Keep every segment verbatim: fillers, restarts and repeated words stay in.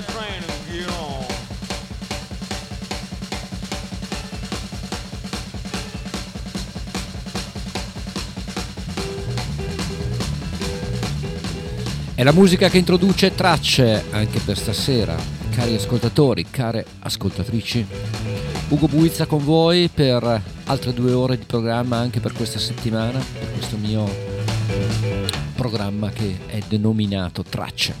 that train and get on. È la musica che introduce Tracce anche per stasera, cari ascoltatori, care ascoltatrici. Ugo Buizza con voi per altre due ore di programma anche per questa settimana, per questo mio programma che è denominato Tracce.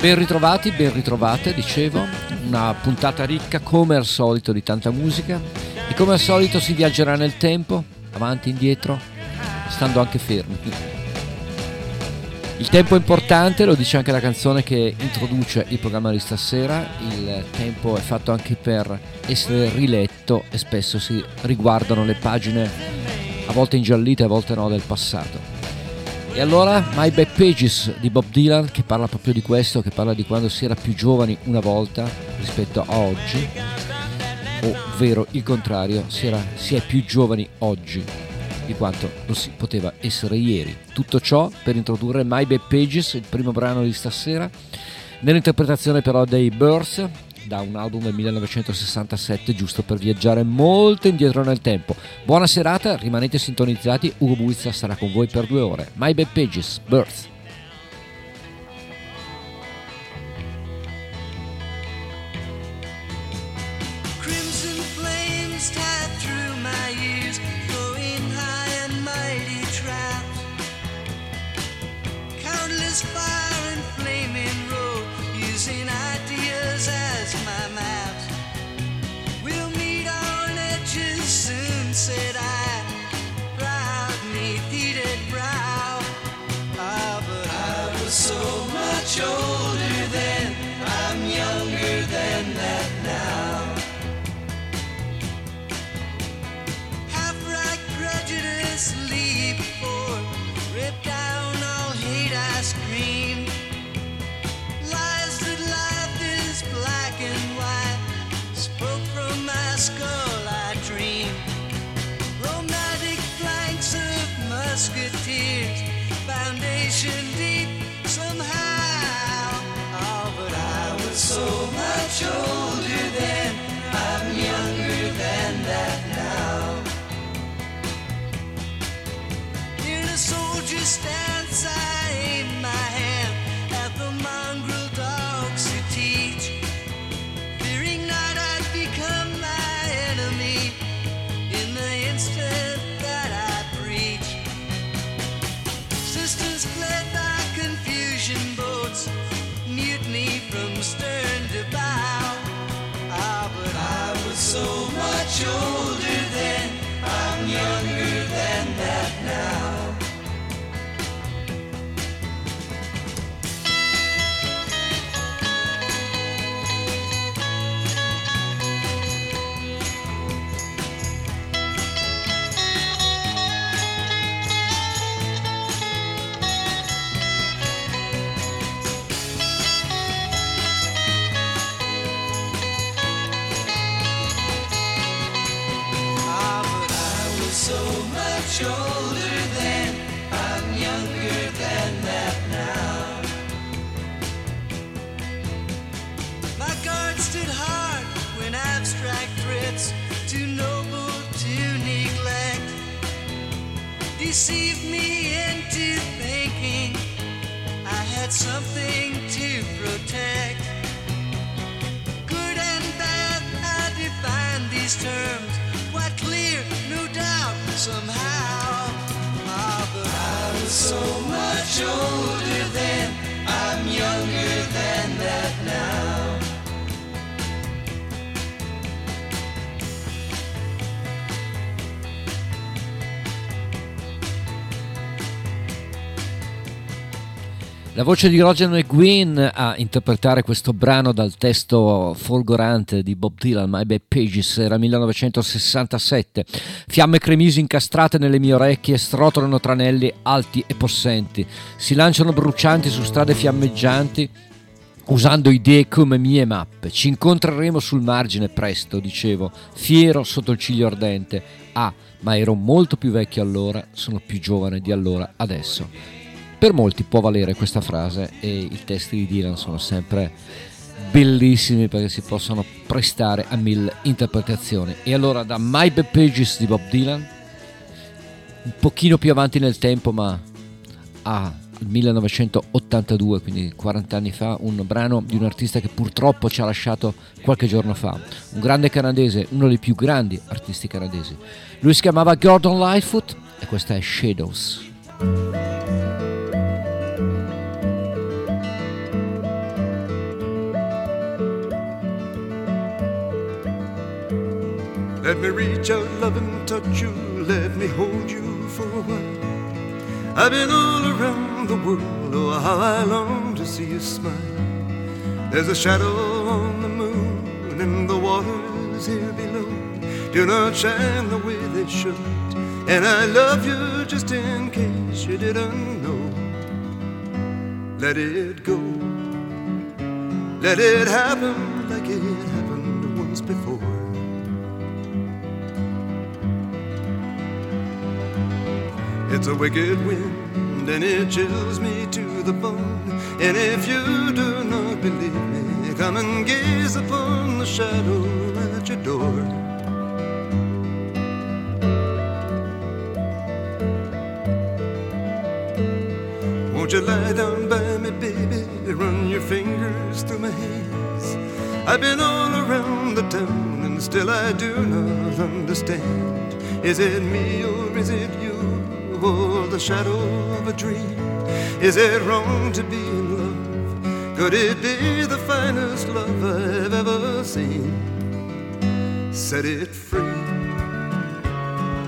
Ben ritrovati, ben ritrovate, dicevo, una puntata ricca come al solito di tanta musica e come al solito si viaggerà nel tempo, avanti e indietro, stando anche fermi. Il tempo è importante, lo dice anche la canzone che introduce il programma di stasera. Il tempo è fatto anche per essere riletto e spesso si riguardano le pagine, a volte ingiallite, a volte no, del passato. E allora My Back Pages di Bob Dylan, che parla proprio di questo, che parla di quando si era più giovani una volta rispetto a oggi, ovvero il contrario, si, era, si è più giovani oggi di quanto non si poteva essere ieri. Tutto ciò per introdurre My Back Pages, il primo brano di stasera, nell'interpretazione però dei Byrds, da un album del millenovecentosessantasette, giusto per viaggiare molto indietro nel tempo. Buona serata, rimanete sintonizzati, Ugo Buizza sarà con voi per due ore. My Back Pages, Byrds. La voce di Roger McGuinn a interpretare questo brano dal testo folgorante di Bob Dylan, My Back Pages, era millenovecentosessantasette. Fiamme cremisi incastrate nelle mie orecchie strotolano tranelli alti e possenti, si lanciano brucianti su strade fiammeggianti usando idee come mie mappe. Ci incontreremo sul margine presto, dicevo, fiero sotto il ciglio ardente. Ah, ma ero molto più vecchio allora, sono più giovane di allora adesso. Per molti può valere questa frase, e i testi di Dylan sono sempre bellissimi perché si possono prestare a mille interpretazioni. E allora da My Back Pages di Bob Dylan, un pochino più avanti nel tempo ma a millenovecentottantadue, quindi quaranta anni fa, un brano di un artista che purtroppo ci ha lasciato qualche giorno fa, un grande canadese, uno dei più grandi artisti canadesi. Lui si chiamava Gordon Lightfoot e questa è Shadows. Let me reach out, love and touch you, let me hold you for a while. I've been all around the world, oh how I long to see you smile. There's a shadow on the moon and the waters here below do not shine the way they should, and I love you just in case you didn't know. Let it go, let it happen like it happened once before. It's a wicked wind and it chills me to the bone, and if you do not believe me, come and gaze upon the shadow at your door. Won't you lie down by me, baby, run your fingers through my hands. I've been all around the town and still I do not understand. Is it me or is it you? Oh, the shadow of a dream. Is it wrong to be in love? Could it be the finest love I've ever seen? Set it free,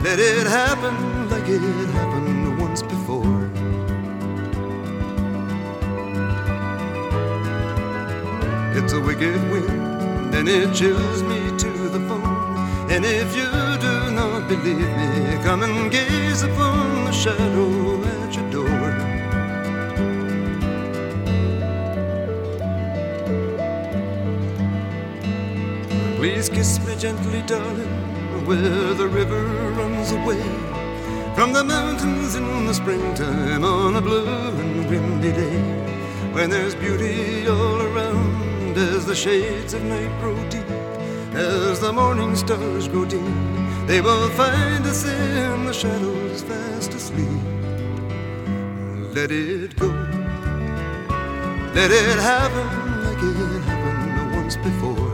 let it happen like it happened once before. It's a wicked wind and it chills me to the bone, and if you do not believe me, come and gaze upon shadow at your door. Please kiss me gently, darling, where the river runs away from the mountains in the springtime on a blue and windy day. When there's beauty all around, as the shades of night grow deep, as the morning stars grow dim, they will find us in the shadows fast asleep. Let it go, let it happen like it happened once before.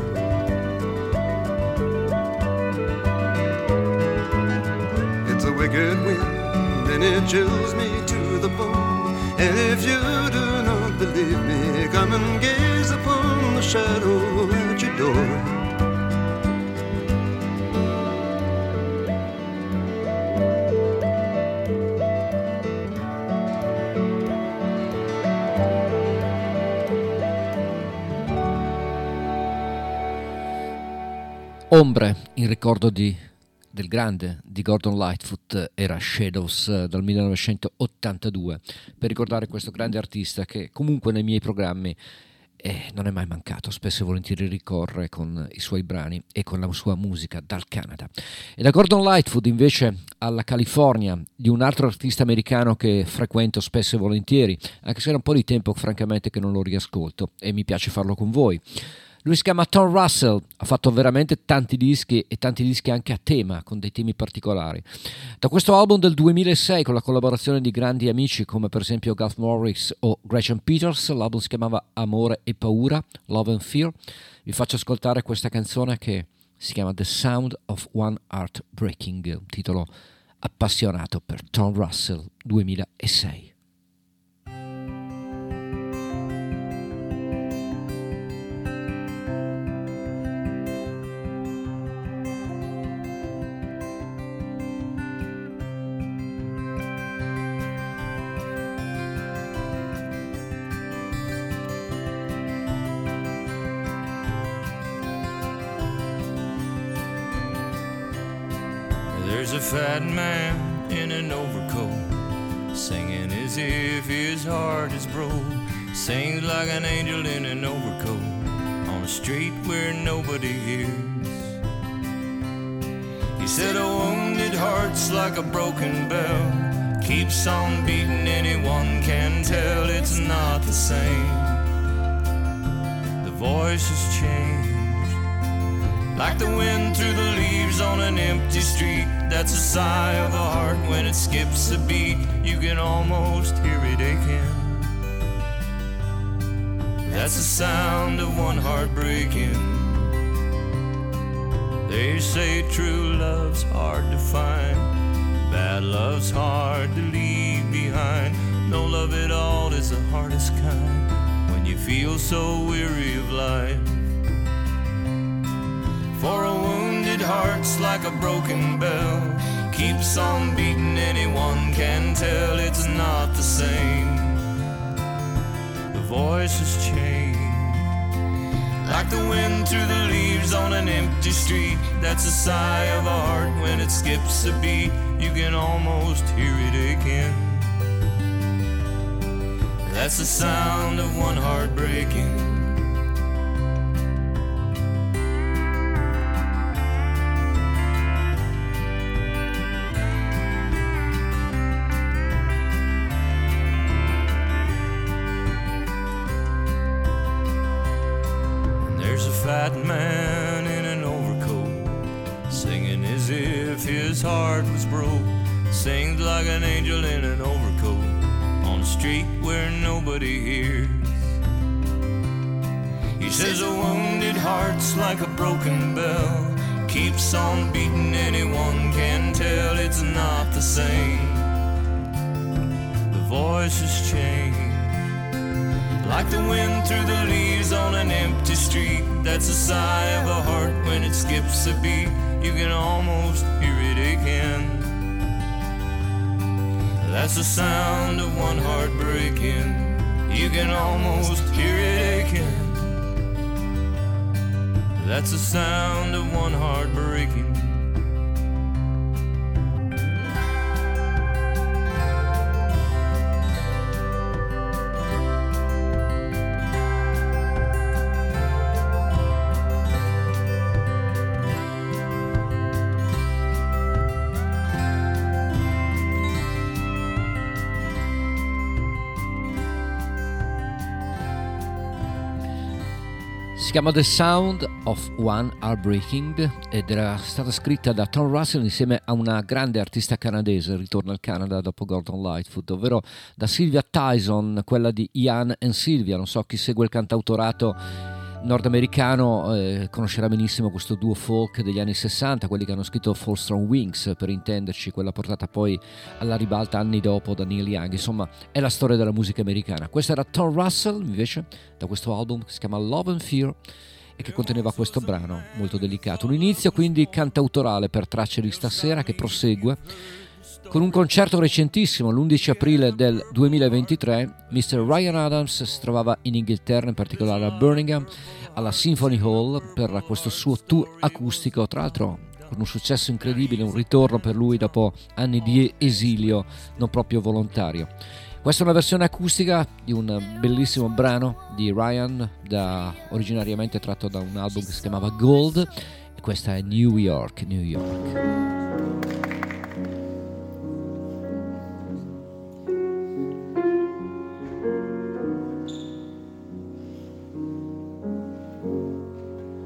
It's a wicked wind and it chills me to the bone, and if you do not believe me, come and gaze upon the shadow at your door. Ombre, in ricordo di, del grande di Gordon Lightfoot, era Shadows dal millenovecentottantadue, per ricordare questo grande artista che comunque nei miei programmi eh, non è mai mancato, spesso e volentieri ricorre con i suoi brani e con la sua musica dal Canada. E da Gordon Lightfoot invece alla California, di un altro artista americano che frequento spesso e volentieri, anche se era un po' di tempo francamente che non lo riascolto e mi piace farlo con voi. Lui si chiama Tom Russell, ha fatto veramente tanti dischi e tanti dischi anche a tema, con dei temi particolari. Da questo album del duemilasei, con la collaborazione di grandi amici come per esempio Garth Morris o Gretchen Peters, l'album si chiamava Amore e Paura, Love and Fear, vi faccio ascoltare questa canzone che si chiama The Sound of One Heart Breaking, un titolo appassionato per Tom Russell, duemilasei. There's a fat man in an overcoat, singing as if his heart is broke. Sings like an angel in an overcoat, on a street where nobody hears. He said a wounded heart's like a broken bell, keeps on beating, anyone can tell it's not the same. The voice has changed, like the wind through the leaves on an empty street. That's a sigh of a heart when it skips a beat. You can almost hear it aching. That's the sound of one heart breaking. They say true love's hard to find, bad love's hard to leave behind. No love at all is the hardest kind, when you feel so weary of life. For a wounded heart's like a broken bell, keeps on beating, anyone can tell it's not the same. The voice has changed, like the wind through the leaves on an empty street. That's a sigh of a heart when it skips a beat. You can almost hear it again. That's the sound of one heart breaking. And there's a fat man in an overcoat, singing as if his heart was broke. Sings like an angel in an overcoat, on a street where nobody hears. He says a wounded heart's like a broken bell, keeps on beating, anyone can tell it's not the same. The voice has changed, like the wind through the leaves on an empty street. That's a sigh of a heart when it skips a beat. You can almost hear it again. That's the sound of one heart breaking. You can almost hear it aching. That's the sound of one heart breaking. Si chiama The Sound of One Heart Breaking ed era stata scritta da Tom Russell insieme a una grande artista canadese, ritorna al Canada dopo Gordon Lightfoot, ovvero da Sylvia Tyson, quella di Ian and Sylvia. Non so chi segue il cantautorato nordamericano eh, conoscerà benissimo questo duo folk degli anni sessanta, quelli che hanno scritto Four Strong Wings per intenderci, quella portata poi alla ribalta anni dopo da Neil Young. Insomma, è la storia della musica americana. Questa era Tom Russell invece, da questo album che si chiama Love and Fear e che conteneva questo brano molto delicato, un inizio quindi cantautorale per tracce di stasera che prosegue con un concerto recentissimo, l'undici aprile del duemilaventitré. mister Ryan Adams si trovava in Inghilterra, in particolare a Birmingham, alla Symphony Hall per questo suo tour acustico, tra l'altro con un successo incredibile, un ritorno per lui dopo anni di esilio non proprio volontario. Questa è una versione acustica di un bellissimo brano di Ryan, da, originariamente tratto da un album che si chiamava Gold, e questa è New York, New York.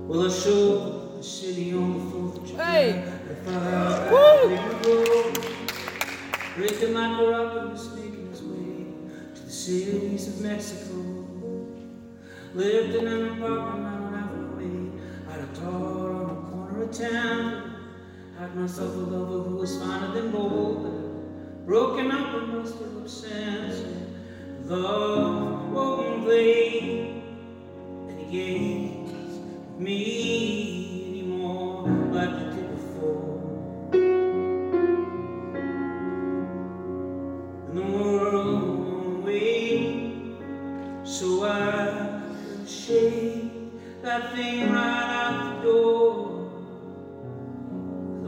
Well, I showed the city on the fourth of July. Hey! The fire Woo! Ricky Macarapa was making his way to the cities of Mexico. Lived in an apartment an hour away, I'd have taught on the corner of town. Had myself a lover who was finer than gold, broken up and most of the sense. Love won't play any game me anymore like you did before. And the world won't wait, so I can shake that thing right out the door.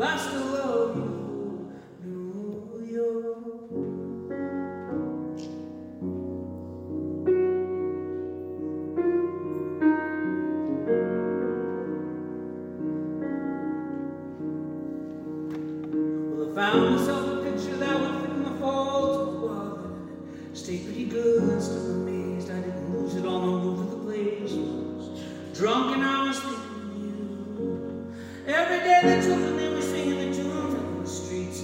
I still love you, New York. I found myself a picture that would fit in the falls with one. Stayed pretty good, still amazed I didn't lose it all over the place. Drunk and I was thinking of you. Every day the children, they were singing the tunes on the streets.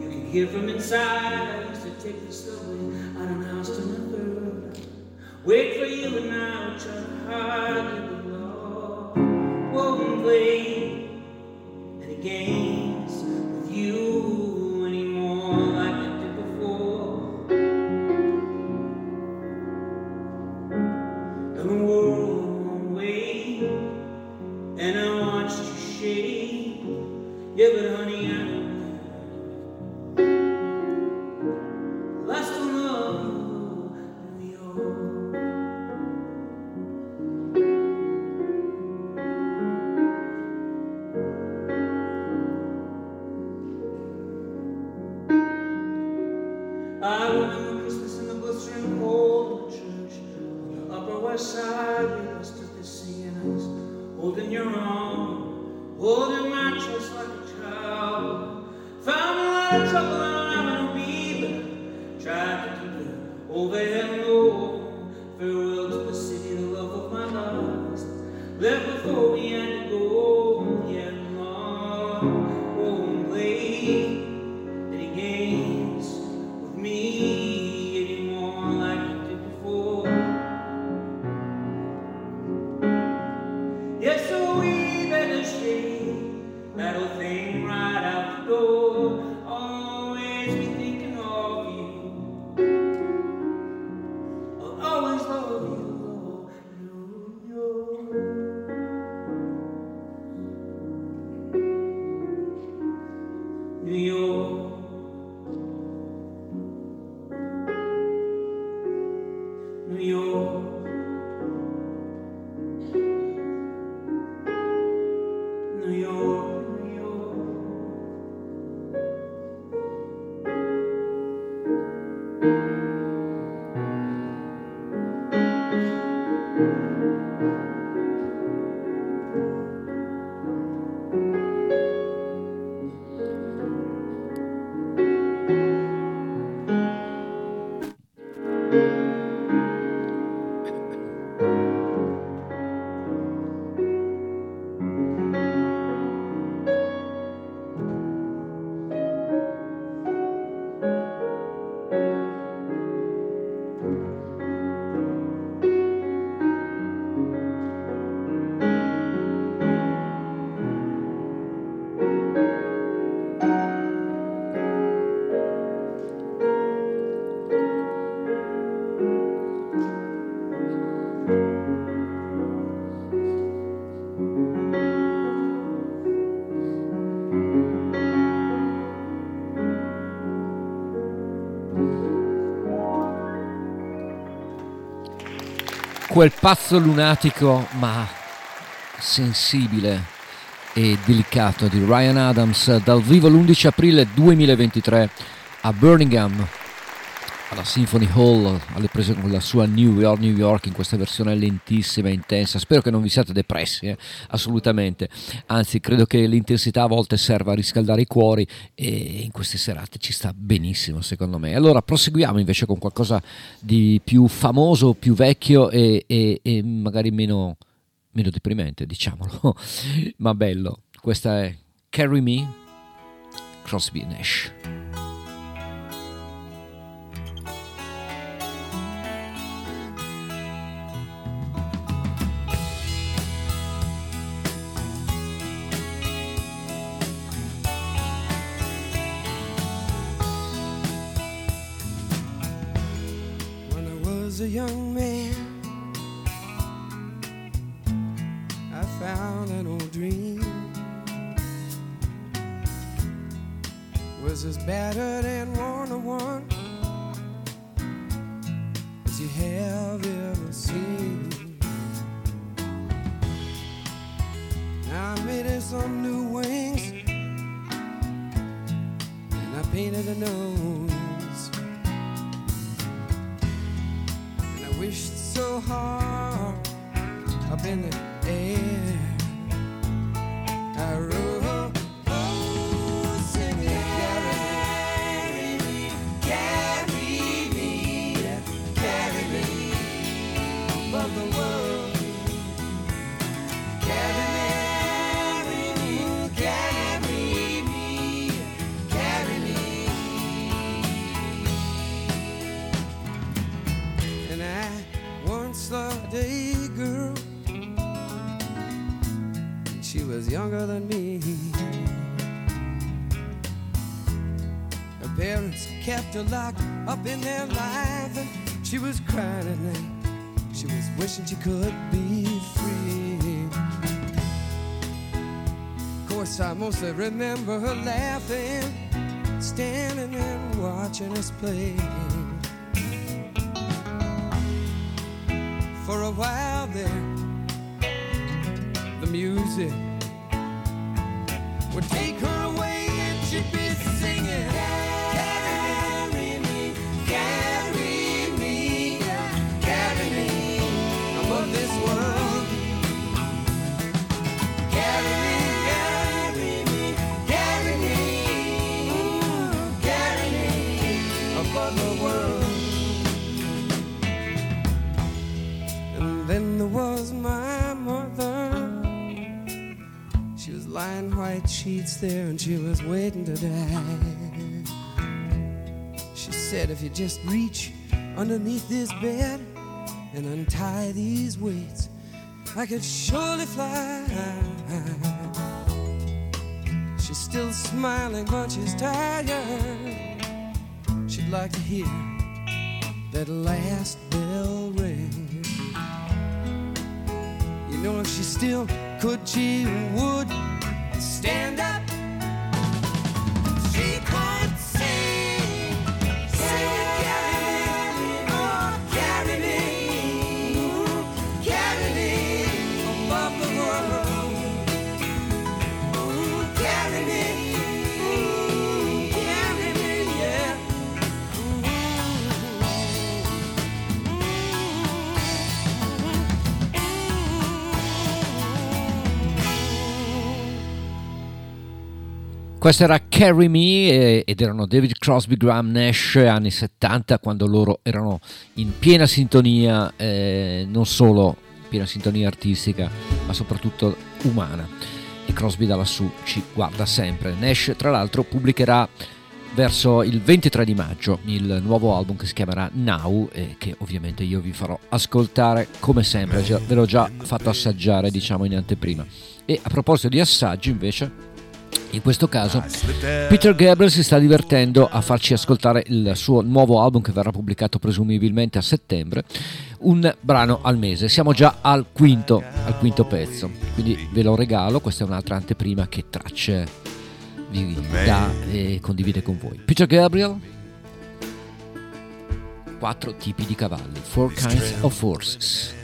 You can hear from inside. I used to take the subway out of house to my third. Wait for you and I would try hard to be lost. Whoa, and play any games with you. Quel pazzo lunatico ma sensibile e delicato di Ryan Adams dal vivo l'undici aprile duemilaventitré a Birmingham alla Symphony Hall, alle prese con la sua New York, New York in questa versione lentissima e intensa. Spero che non vi siate depressi, eh? Assolutamente, anzi credo che l'intensità a volte serva a riscaldare i cuori e in queste serate ci sta benissimo secondo me. Allora proseguiamo invece con qualcosa di più famoso, più vecchio e, e, e magari meno, meno deprimente, diciamolo, ma bello. Questa è Carry Me, Crosby Nash. A young man, I found an old dream, was as battered and worn a one as you have ever seen. Now I made it some new wings and I painted a nose. Wished so hard up in the air. I rode, oh, sing it, carry me. younger than me. Her parents kept her locked up in their life, and she was crying at night. She was wishing she could be free. Of course, I mostly remember her laughing, standing and watching us play. For a while there, the music would take her away, and she'd be singing, carry me, carry me, carry me above this world. Carry me, carry me, carry me, carry me above the world. And then there was my mother. She was lying white sheets there, and she was waiting to die. She said, if you just reach underneath this bed and untie these weights, I could surely fly. She's still smiling, but she's tired. She'd like to hear that last bell ring. You know, if she still could, she would stand up. She could sing, sing, carry me, oh, carry me, carry me above the world. Ooh, carry me, ooh, carry me, yeah. Questo era Carry Me ed erano David Crosby, Graham Nash, anni settanta, quando loro erano in piena sintonia, eh, non solo piena sintonia artistica, ma soprattutto umana. E Crosby da lassù ci guarda sempre. Nash, tra l'altro, pubblicherà verso il ventitré di maggio il nuovo album che si chiamerà Now, e che ovviamente io vi farò ascoltare come sempre, ve l'ho già fatto assaggiare, diciamo, in anteprima. E a proposito di assaggi, invece, in questo caso Peter Gabriel si sta divertendo a farci ascoltare il suo nuovo album, che verrà pubblicato presumibilmente a settembre, un brano al mese. Siamo già al quinto, al quinto pezzo, quindi ve lo regalo. Questa è un'altra anteprima che Tracce vi dà e condivide con voi. Peter Gabriel, quattro tipi di cavalli, Four Kinds of Horses.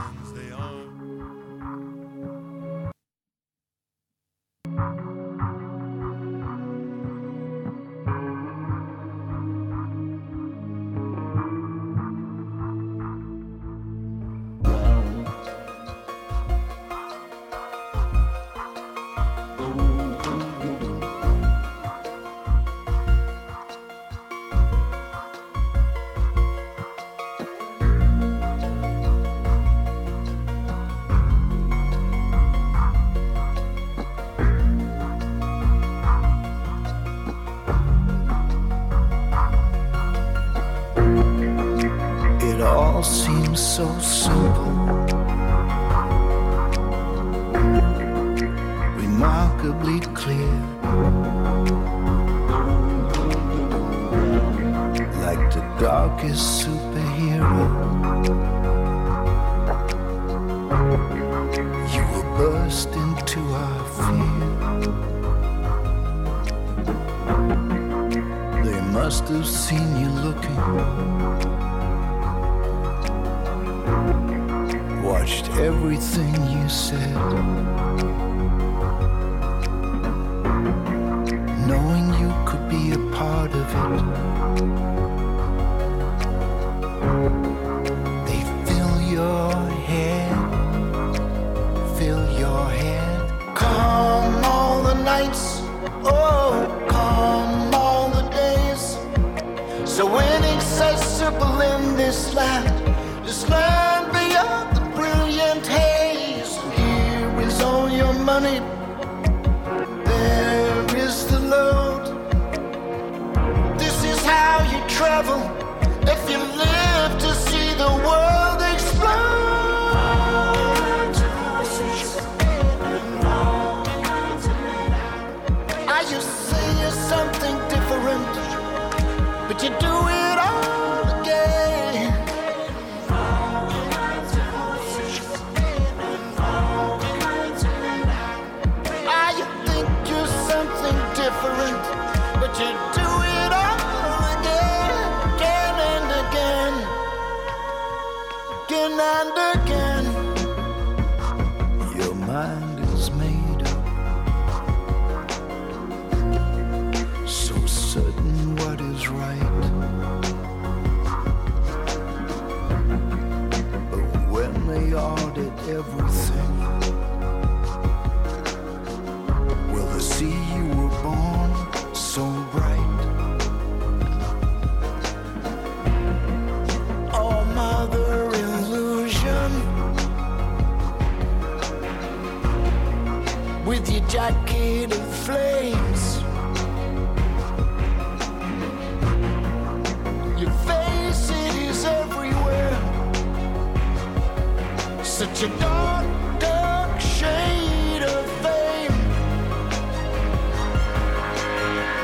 So simple, remarkably clear, like the darkest superhero. You will burst into our fear. They must have seen you looking, watched everything you said, knowing you could be a part of it. They fill your head, fill your head. Calm all the nights, oh, calm all the days, so inaccessible in this land, this land. Money, there is the load. This is how you travel if you live to see the world explode. you do it all again. Ah, you think you're something different, but you do it all again, again and again, again and again. Your mind is made up, so certain what is right. But when they audit everything, will they see you were born so bright? Oh, mother illusion, with your jacket of flames, such a dark, dark shade of fame.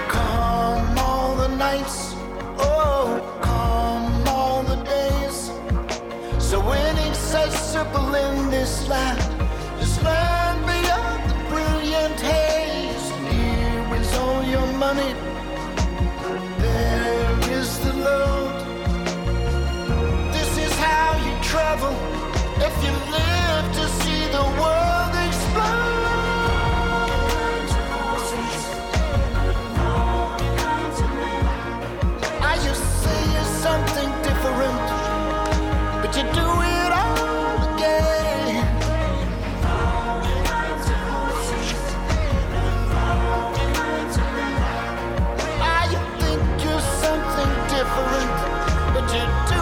Come all the nights, oh, come all the days, so inaccessible in this land, this land beyond the brilliant haze. Here is all your money, there is the load. This is how you travel, if you live to see the world explode. Are you saying something different, but you do it all again. Are you think you're something different, but you do it all.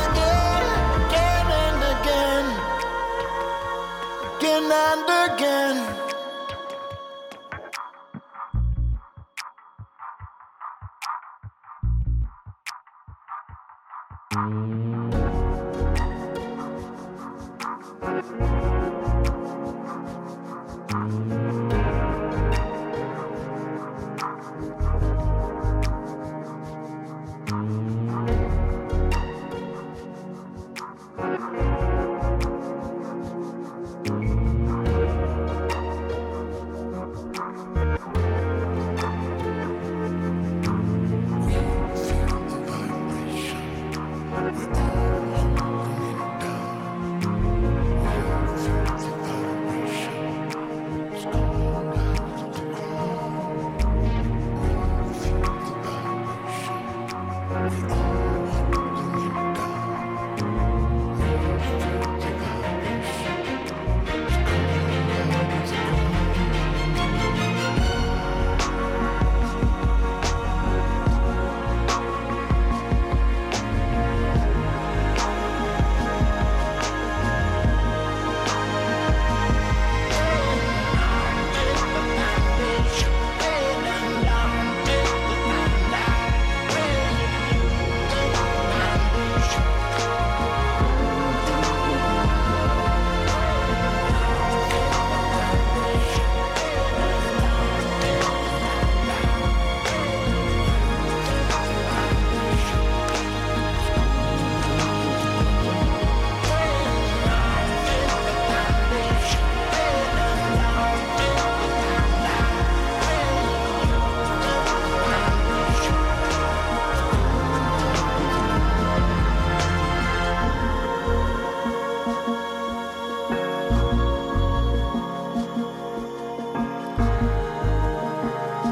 Again and again.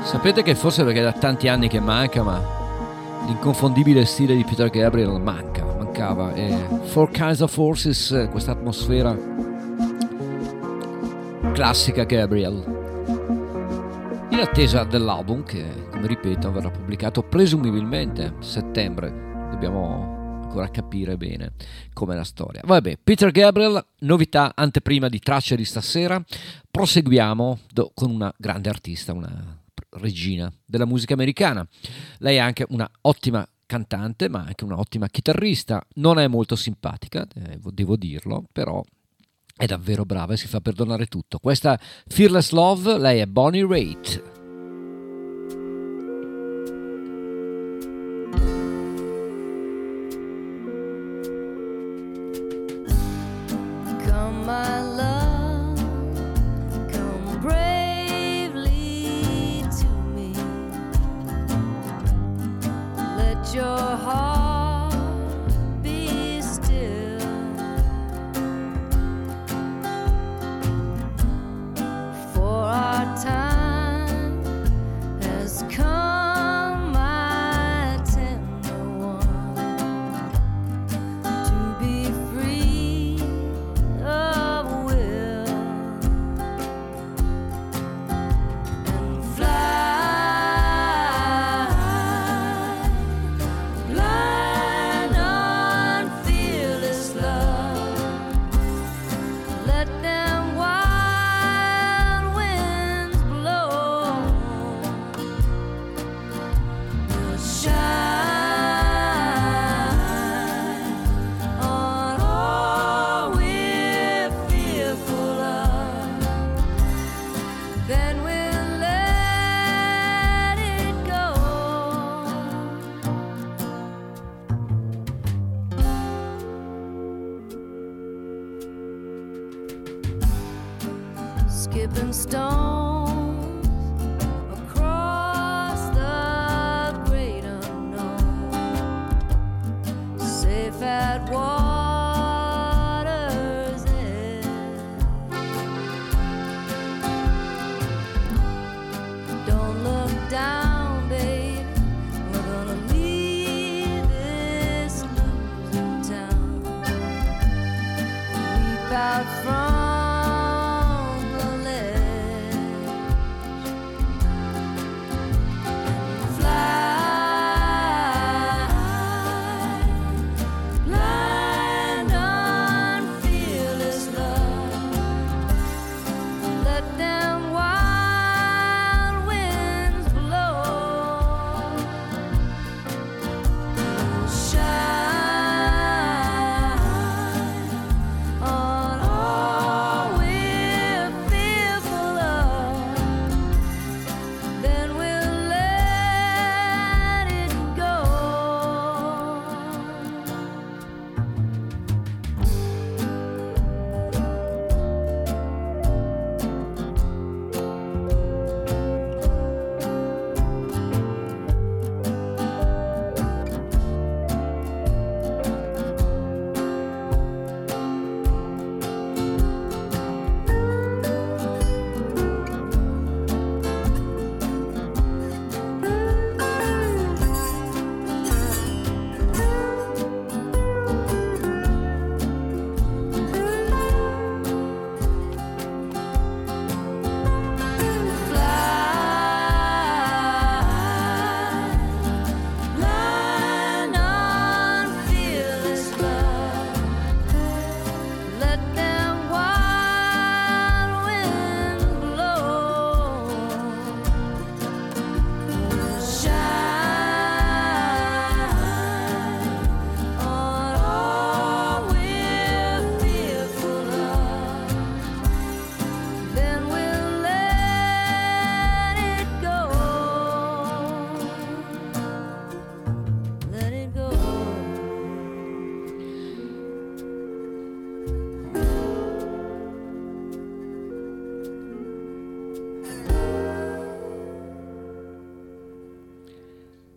Sapete che forse perché da tanti anni che manca, ma l'inconfondibile stile di Peter Gabriel manca, mancava. E Four Kinds of Horses, questa atmosfera classica Gabriel. In attesa dell'album che, come ripeto, verrà pubblicato presumibilmente a settembre. Dobbiamo ancora capire bene com'è la storia. Vabbè, Peter Gabriel, novità, anteprima di Tracce di stasera. Proseguiamo do, con una grande artista, una regina della musica americana. Lei è anche una ottima cantante, ma anche una ottima chitarrista. Non è molto simpatica, eh, devo dirlo, però è davvero brava e si fa perdonare tutto. Questa Fearless Love, lei è Bonnie Raitt. let your heart be still. For our time has come, my tender one, to be free of will and fly.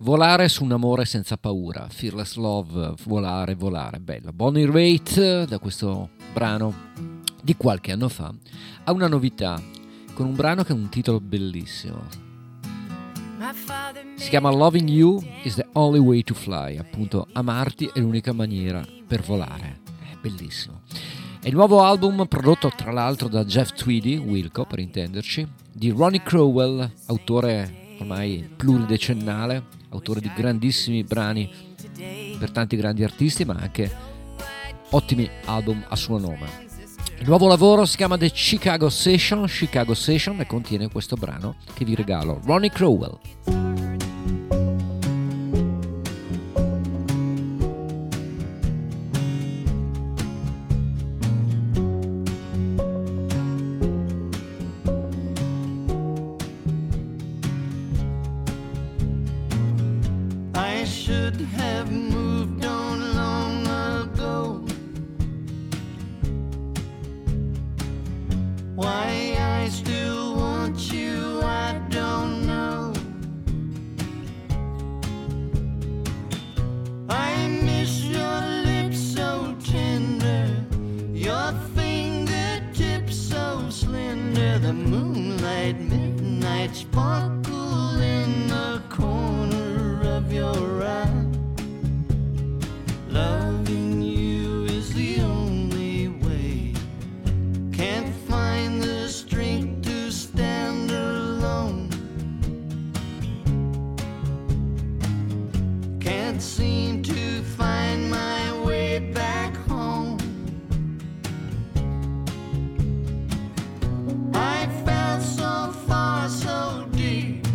Volare su un amore senza paura, Fearless Love, volare, volare, bella. Bonnie Raitt, da questo brano di qualche anno fa, ha una novità, con un brano che ha un titolo bellissimo. Si chiama Loving You Is the Only Way to Fly, appunto, amarti è l'unica maniera per volare. È bellissimo. È il nuovo album prodotto tra l'altro da Jeff Tweedy, Wilco per intenderci, di Ronnie Crowell, autore ormai pluridecennale, autore di grandissimi brani per tanti grandi artisti, ma anche ottimi album a suo nome. Il nuovo lavoro si chiama The Chicago Session, Chicago Session, e contiene questo brano che vi regalo, Ronnie Crowell. can't seem to find my way back home. I fell so far, so deep.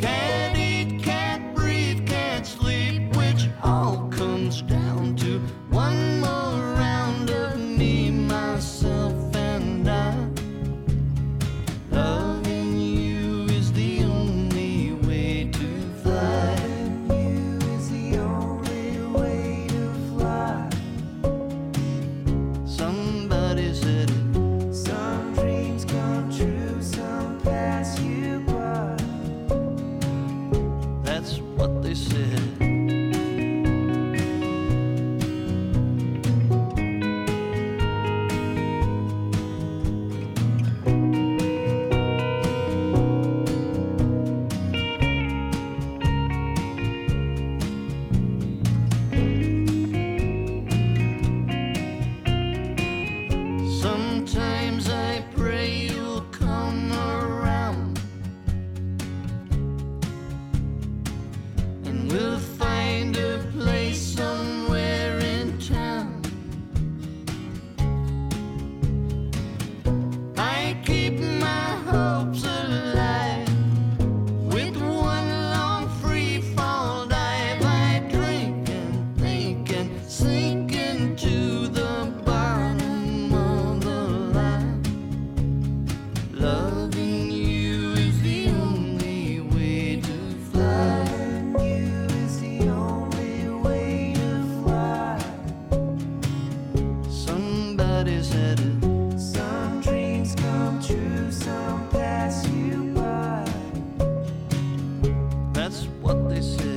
Can't eat, can't breathe, can't sleep, which all comes down to one more round of me, myself, and I. Loving you is the only way to fly. Loving you is the only way to fly. Somebody said it. Some dreams come true, some pass you by. That's what they said. Sometimes I pray you'll come around, and we'll find a place somewhere in town. I keep my hopes alive with one long free fall dive. I drink and think and sink into the bottom of the line. Loving you is the only way to fly. Loving you is the only way to fly. Somebody said it. Some dreams come true, some pass you by. That's what they said.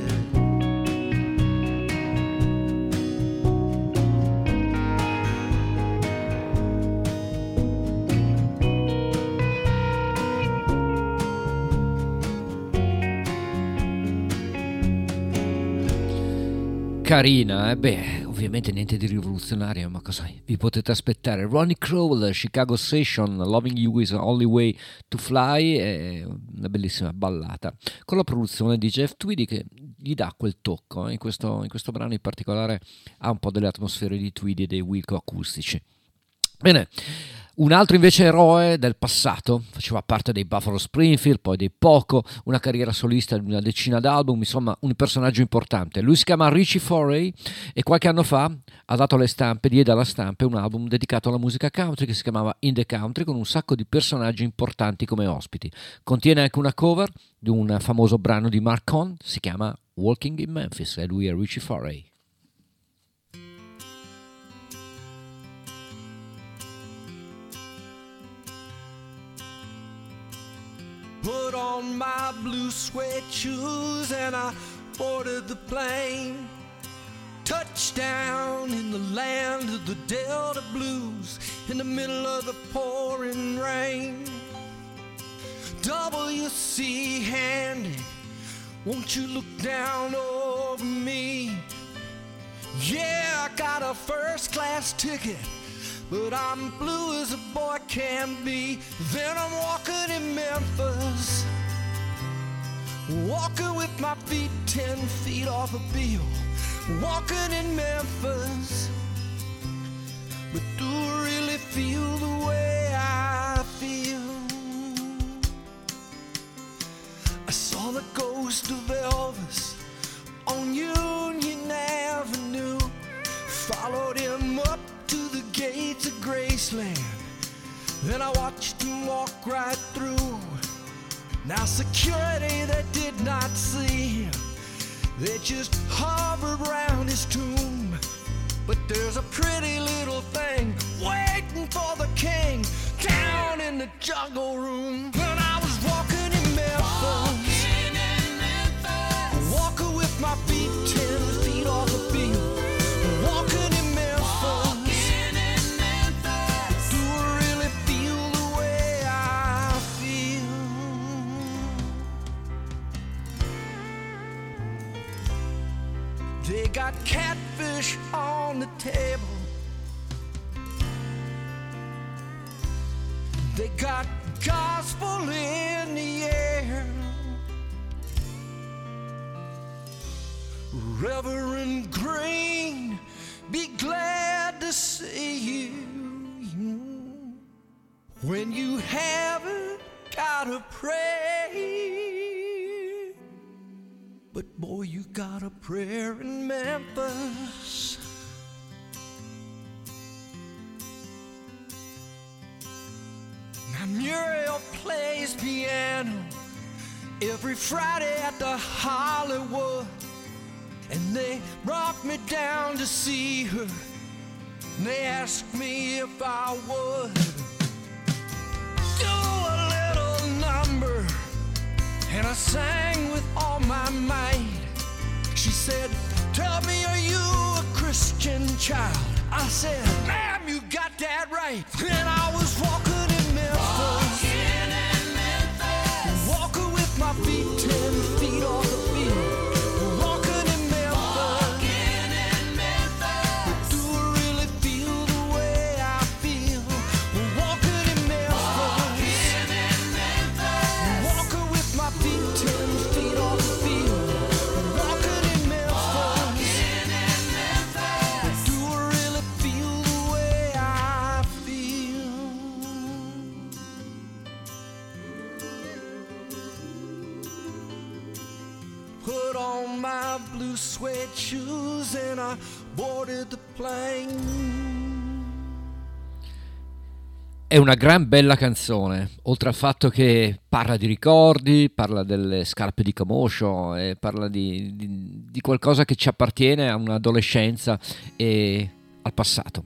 Carina, eh? Beh, ovviamente niente di rivoluzionario, ma cosa vi potete aspettare? Ronnie Crowell, Chicago Session, Loving You Is the Only Way to Fly, è una bellissima ballata, con la produzione di Jeff Tweedy che gli dà quel tocco, eh? in, questo, in questo brano in particolare ha un po' delle atmosfere di Tweedy e dei Wilco acustici. Bene, un altro invece eroe del passato, faceva parte dei Buffalo Springfield, poi dei Poco, una carriera solista di una decina d'album, insomma un personaggio importante. Lui si chiama Richie Furay e qualche anno fa ha dato alle stampe, diede alla stampa un album dedicato alla musica country che si chiamava In the Country, con un sacco di personaggi importanti come ospiti. Contiene anche una cover di un famoso brano di Mark Cohn, si chiama Walking in Memphis, e lui è Richie Furay. Put on my blue suede shoes and I boarded the plane. Touchdown in the land of the Delta Blues, in the middle of the pouring rain. W C Handy, won't you look down over me? Yeah, I got a first class ticket, but I'm blue as a boy can be. Then I'm walking in Memphis, walking with my feet ten feet off a bill, walking in Memphis. But do I really feel the way I feel? I saw the ghost of Elvis on Union Avenue, followed him up to the gates of Graceland, then I watched him walk right through. Now security, they did not see him, they just hovered round his tomb. But there's a pretty little thing waiting for the king down in the jungle room. When I was walking in Memphis, walking in Memphis, walking with my feet ten feet off a field, walking in Memphis. They got catfish on the table, they got gospel in the air. Reverend Green, be glad to see you when you haven't gotta pray. But boy, you got a prayer in Memphis. Now Muriel plays piano every Friday at the Hollywood, and they brought me down to see her, and they asked me if I would do a little number, and I sang with all my might. She said, tell me, are you a Christian child? I said, ma'am, you got that right. And I was walking in Memphis, walking in Memphis, walking with my feet ten feet off the field. Blue suede shoes and I boarded the plane. È una gran bella canzone, oltre al fatto che parla di ricordi, parla delle scarpe di Camoscio, e parla di, di, di qualcosa che ci appartiene a un'adolescenza e al passato.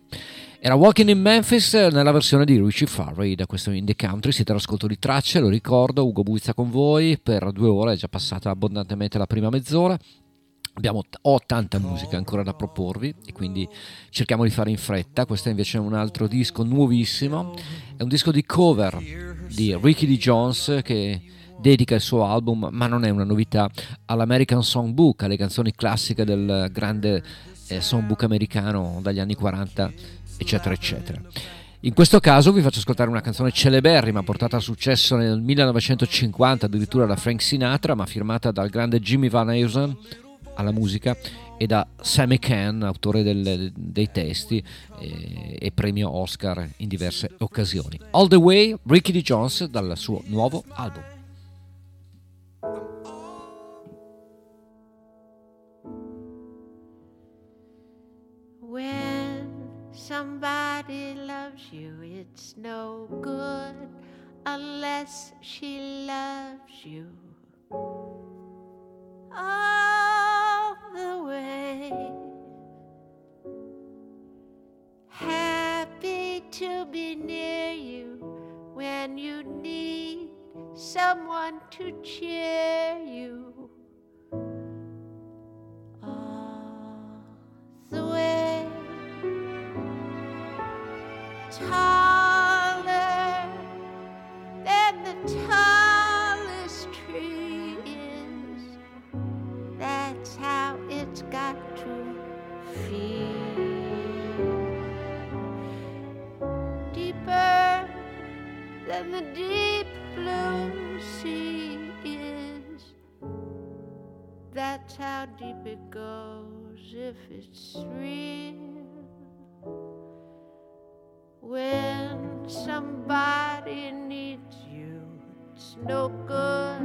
Era Walking in Memphis nella versione di Richie Furay, da questo In The Country. Siete all'ascolto di Tracce, lo ricordo, Ugo Buizza con voi per due ore, è già passata abbondantemente la prima mezz'ora. Abbiamo t- ho tanta musica ancora da proporvi e quindi cerchiamo di fare in fretta. Questo è invece un altro disco nuovissimo, è un disco di cover di Ricky D. Jones che dedica il suo album, ma non è una novità, all'American Songbook, alle canzoni classiche del grande eh, songbook americano dagli anni quaranta, eccetera eccetera. In questo caso vi faccio ascoltare una canzone celeberrima, portata a successo nel millenovecentocinquanta addirittura da Frank Sinatra, ma firmata dal grande Jimmy Van Heusen alla musica e da Sammy Cahn, autore del, dei testi e, e premio Oscar in diverse occasioni. All The Way, Ricky D. Jones, dal suo nuovo album. When somebody loves you, it's no good unless she loves you. All the way, happy to be near you when you need someone to cheer you. All the way, taller than the tallest tree. That's how it's got to feel. Deeper than the deep blue sea is. That's how deep it goes if it's real. When somebody needs you, it's no good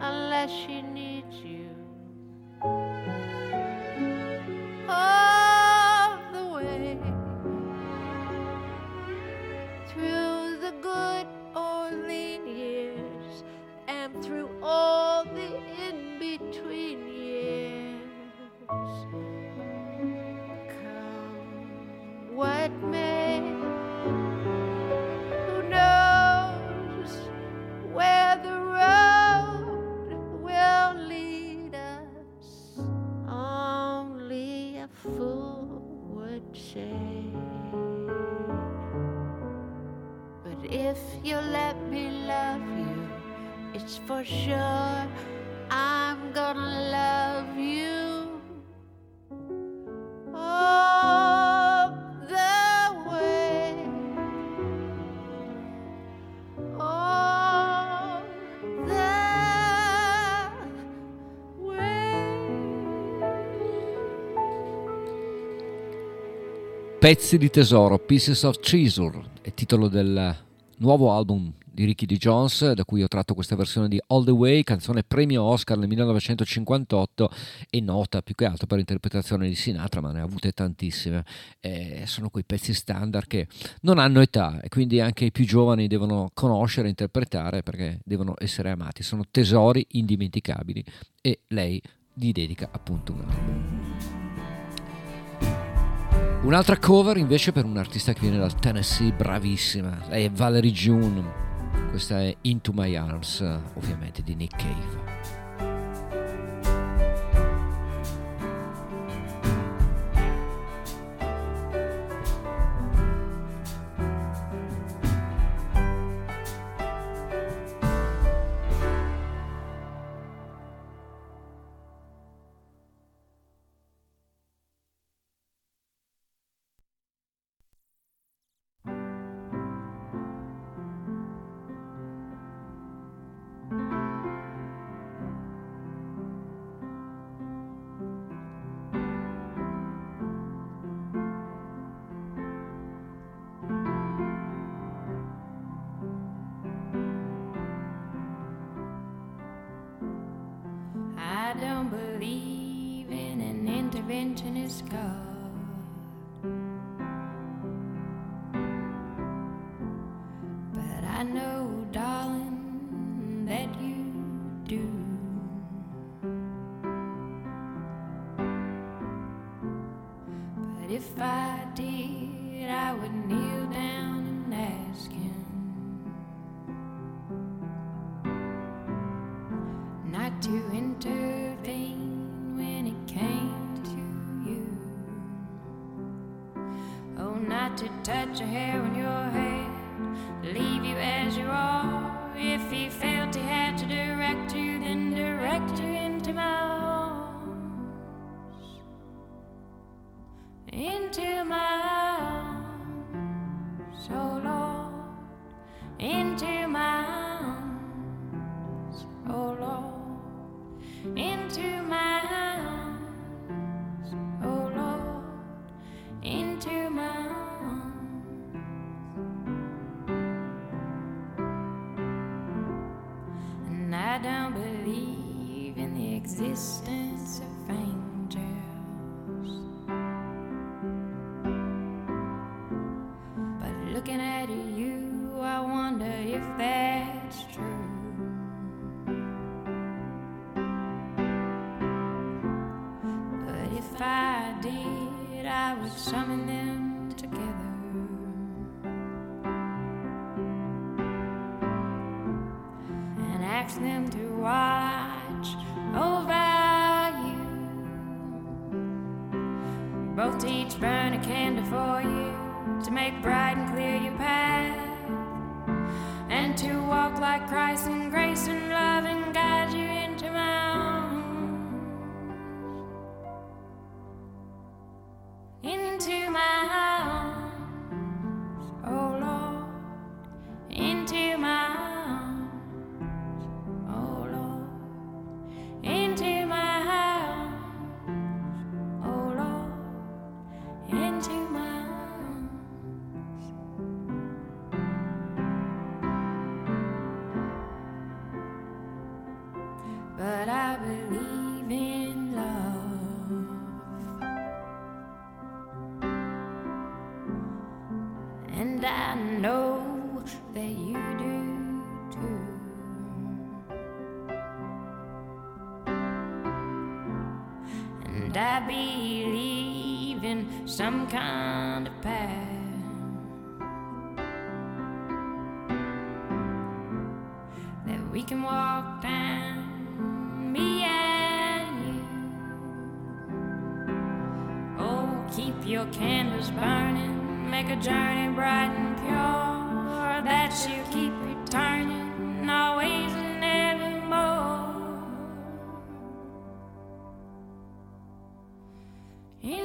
unless she needs you. All the way, through the good or lean years, and through all the in-between years. Come what may, who knows where the road will lead. Fool would say, but if you let me love you, it's for sure I'm gonna love you. All the way, all the way. Pezzi di tesoro, Pieces of Treasure, è titolo del nuovo album di Ricky D. Jones, da cui ho tratto questa versione di All The Way, canzone premio Oscar nel millenovecentocinquantotto e nota più che altro per l'interpretazione di Sinatra, ma ne ha avute tantissime. Eh, sono quei pezzi standard che non hanno età e quindi anche i più giovani devono conoscere e interpretare perché devono essere amati. Sono tesori indimenticabili e lei gli dedica appunto un album. Un'altra cover invece per un artista che viene dal Tennessee, bravissima, lei è Valerie June, questa è Into My Arms, ovviamente di Nick Cave.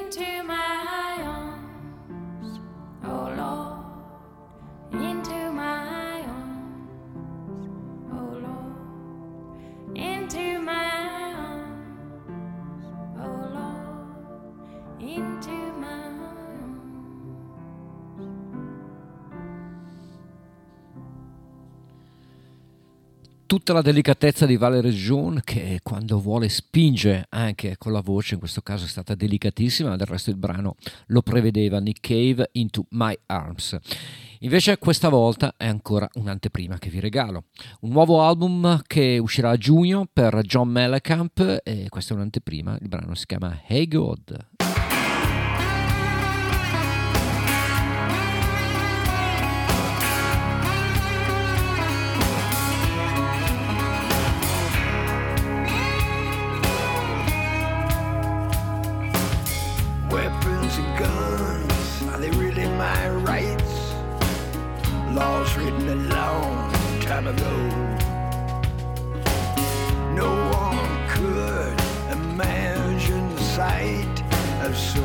Into my arms. tutta la delicatezza di Valerie June, che quando vuole spinge anche con la voce, in questo caso è stata delicatissima, del resto il brano lo prevedeva. Nick Cave, Into My Arms. Invece questa volta è ancora un'anteprima che vi regalo, un nuovo album che uscirà a giugno per John Mellencamp, e questa è un'anteprima, il brano si chiama Hey God. Weapons and guns, are they really my rights? Laws written a long time ago. No one could imagine the sight of so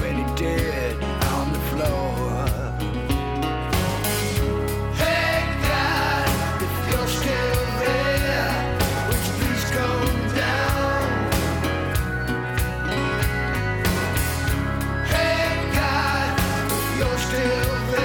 many dead on the floor. Hey God, if you're still there, would you please come down? Hey God, if you're still there,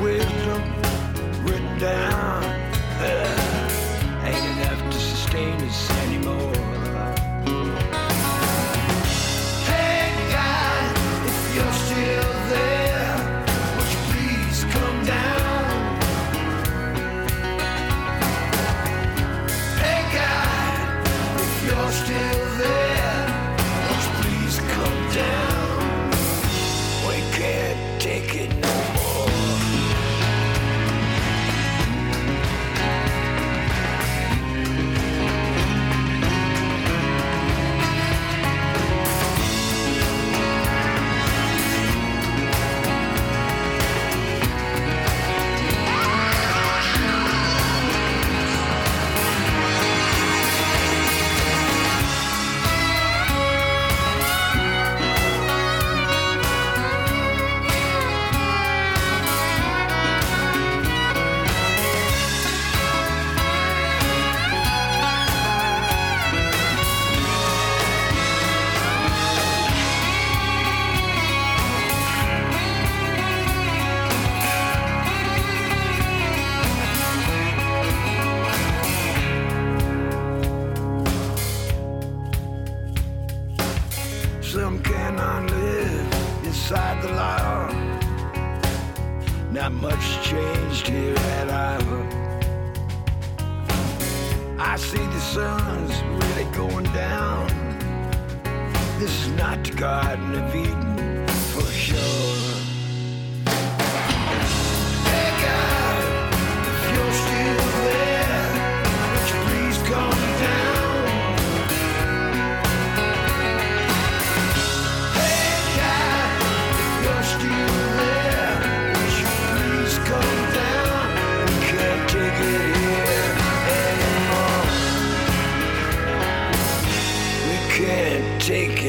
wisdom written down uh, ain't enough to sustain us anymore. Hey God, if you're still there, would you please come down? Hey God, if you're still there, would you please come down? We can't take it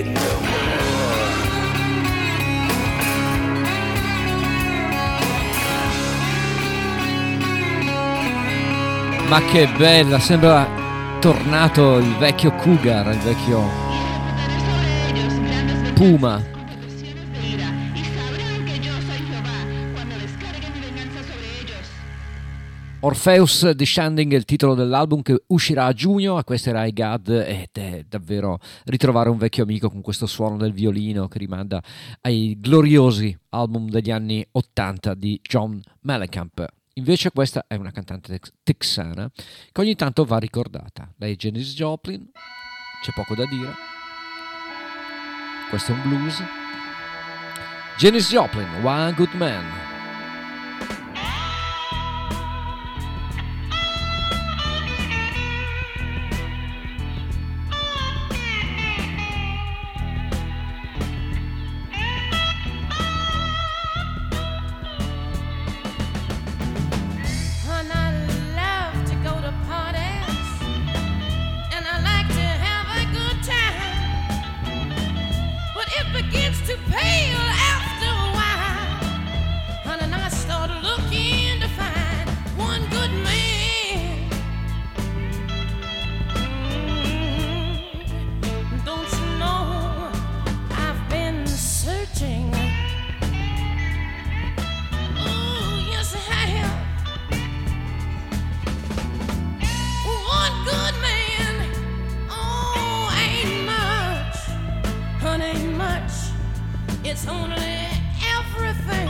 no more. Ma che bella, sembra tornato il vecchio Cougar, il vecchio Puma. Orpheus Descending è il titolo dell'album che uscirà a giugno, a questo era I God, ed è davvero ritrovare un vecchio amico con questo suono del violino che rimanda ai gloriosi album degli anni ottanta di John Mellencamp. Invece questa è una cantante texana che ogni tanto va ricordata. Lei è Janis Joplin, c'è poco da dire. Questo è un blues. Janis Joplin, One Good Man. I it's only everything.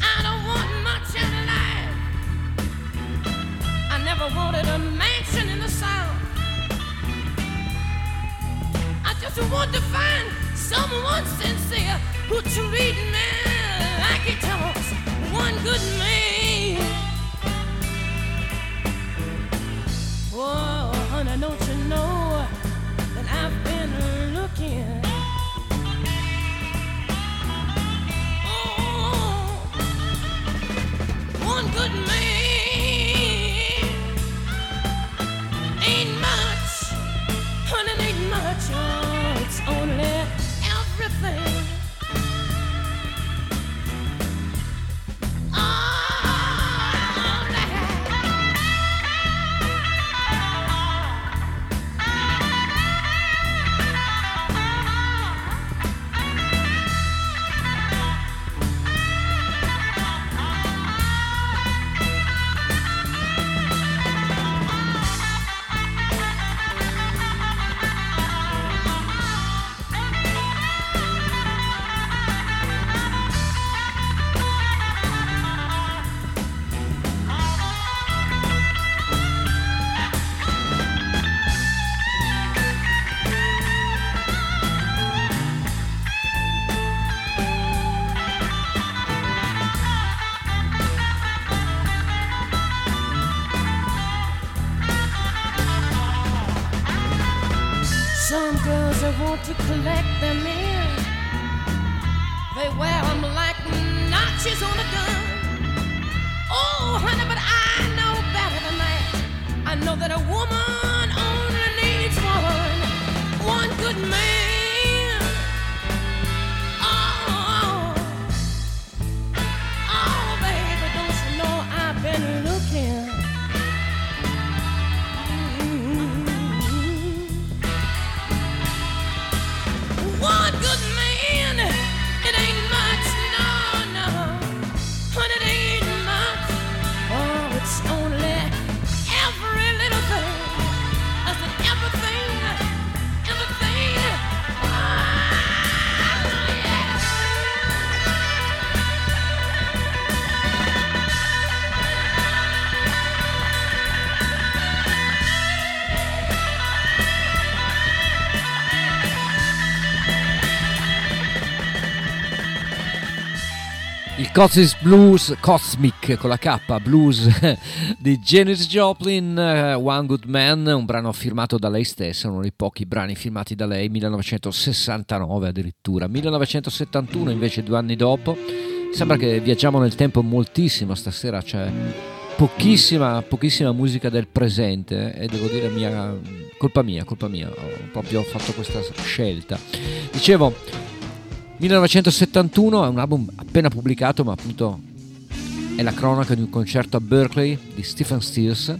I don't want much in life. I never wanted a mansion in the South. I just want to find someone sincere who treat me like he talks one good man. Oh, honey, don't you know that I've been looking? Oh, one good man ain't much, honey, ain't much. Oh, it's only everything. To collect them in, they wear them like notches on a gun. Oh, honey, but I know better than that. I know that a woman only needs one, one good man. Oh, oh, baby, don't you know I've been looking? One good man, it ain't much, no, no, but it ain't much. Oh, it's only every little thing. I said everything, everything. Oh, il Cosmic Blues, Cosmic con la K, Blues di Janis Joplin, One Good Man, un brano firmato da lei stessa, uno dei pochi brani firmati da lei, millenovecentosessantanove addirittura, millenovecentosettantuno invece due anni dopo. Sembra che viaggiamo nel tempo moltissimo stasera, c'è pochissima, pochissima musica del presente e devo dire mia, colpa mia, colpa mia, ho proprio fatto questa scelta. Dicevo, millenovecentosettantuno è un album appena pubblicato, ma appunto è la cronaca di un concerto a Berkeley di Stephen Stills,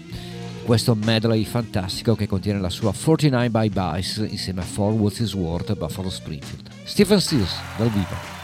questo medley fantastico che contiene la sua quarantanove Bye-Byes insieme a For What It's Worth e Buffalo Springfield. Stephen Stills dal vivo.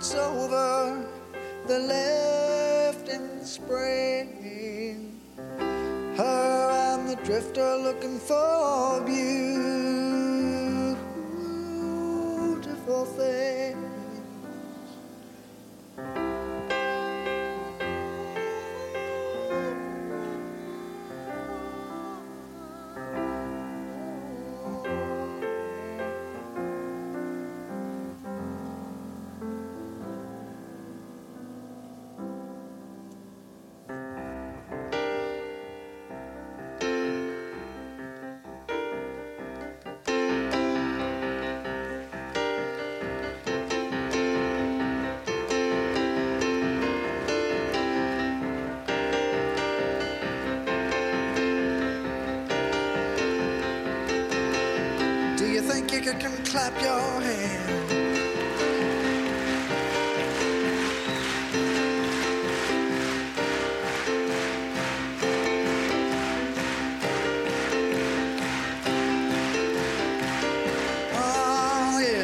it's over, the left in spring. Her and the drifter looking for beautiful things. You can clap your hand. Oh yeah,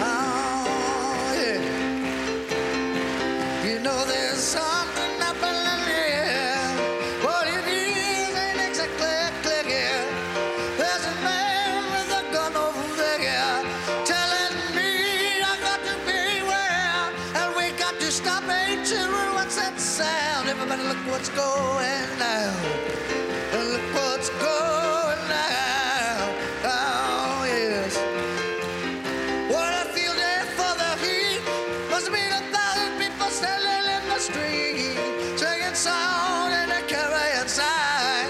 oh yeah. You know there's something up in the air. What it is ain't exactly clear. Yeah. There's a man. Everybody look what's going now. Look what's going now. Oh, yes. What a field day for the heat. Must have been a thousand people standing in the street, singing song in a carrying side.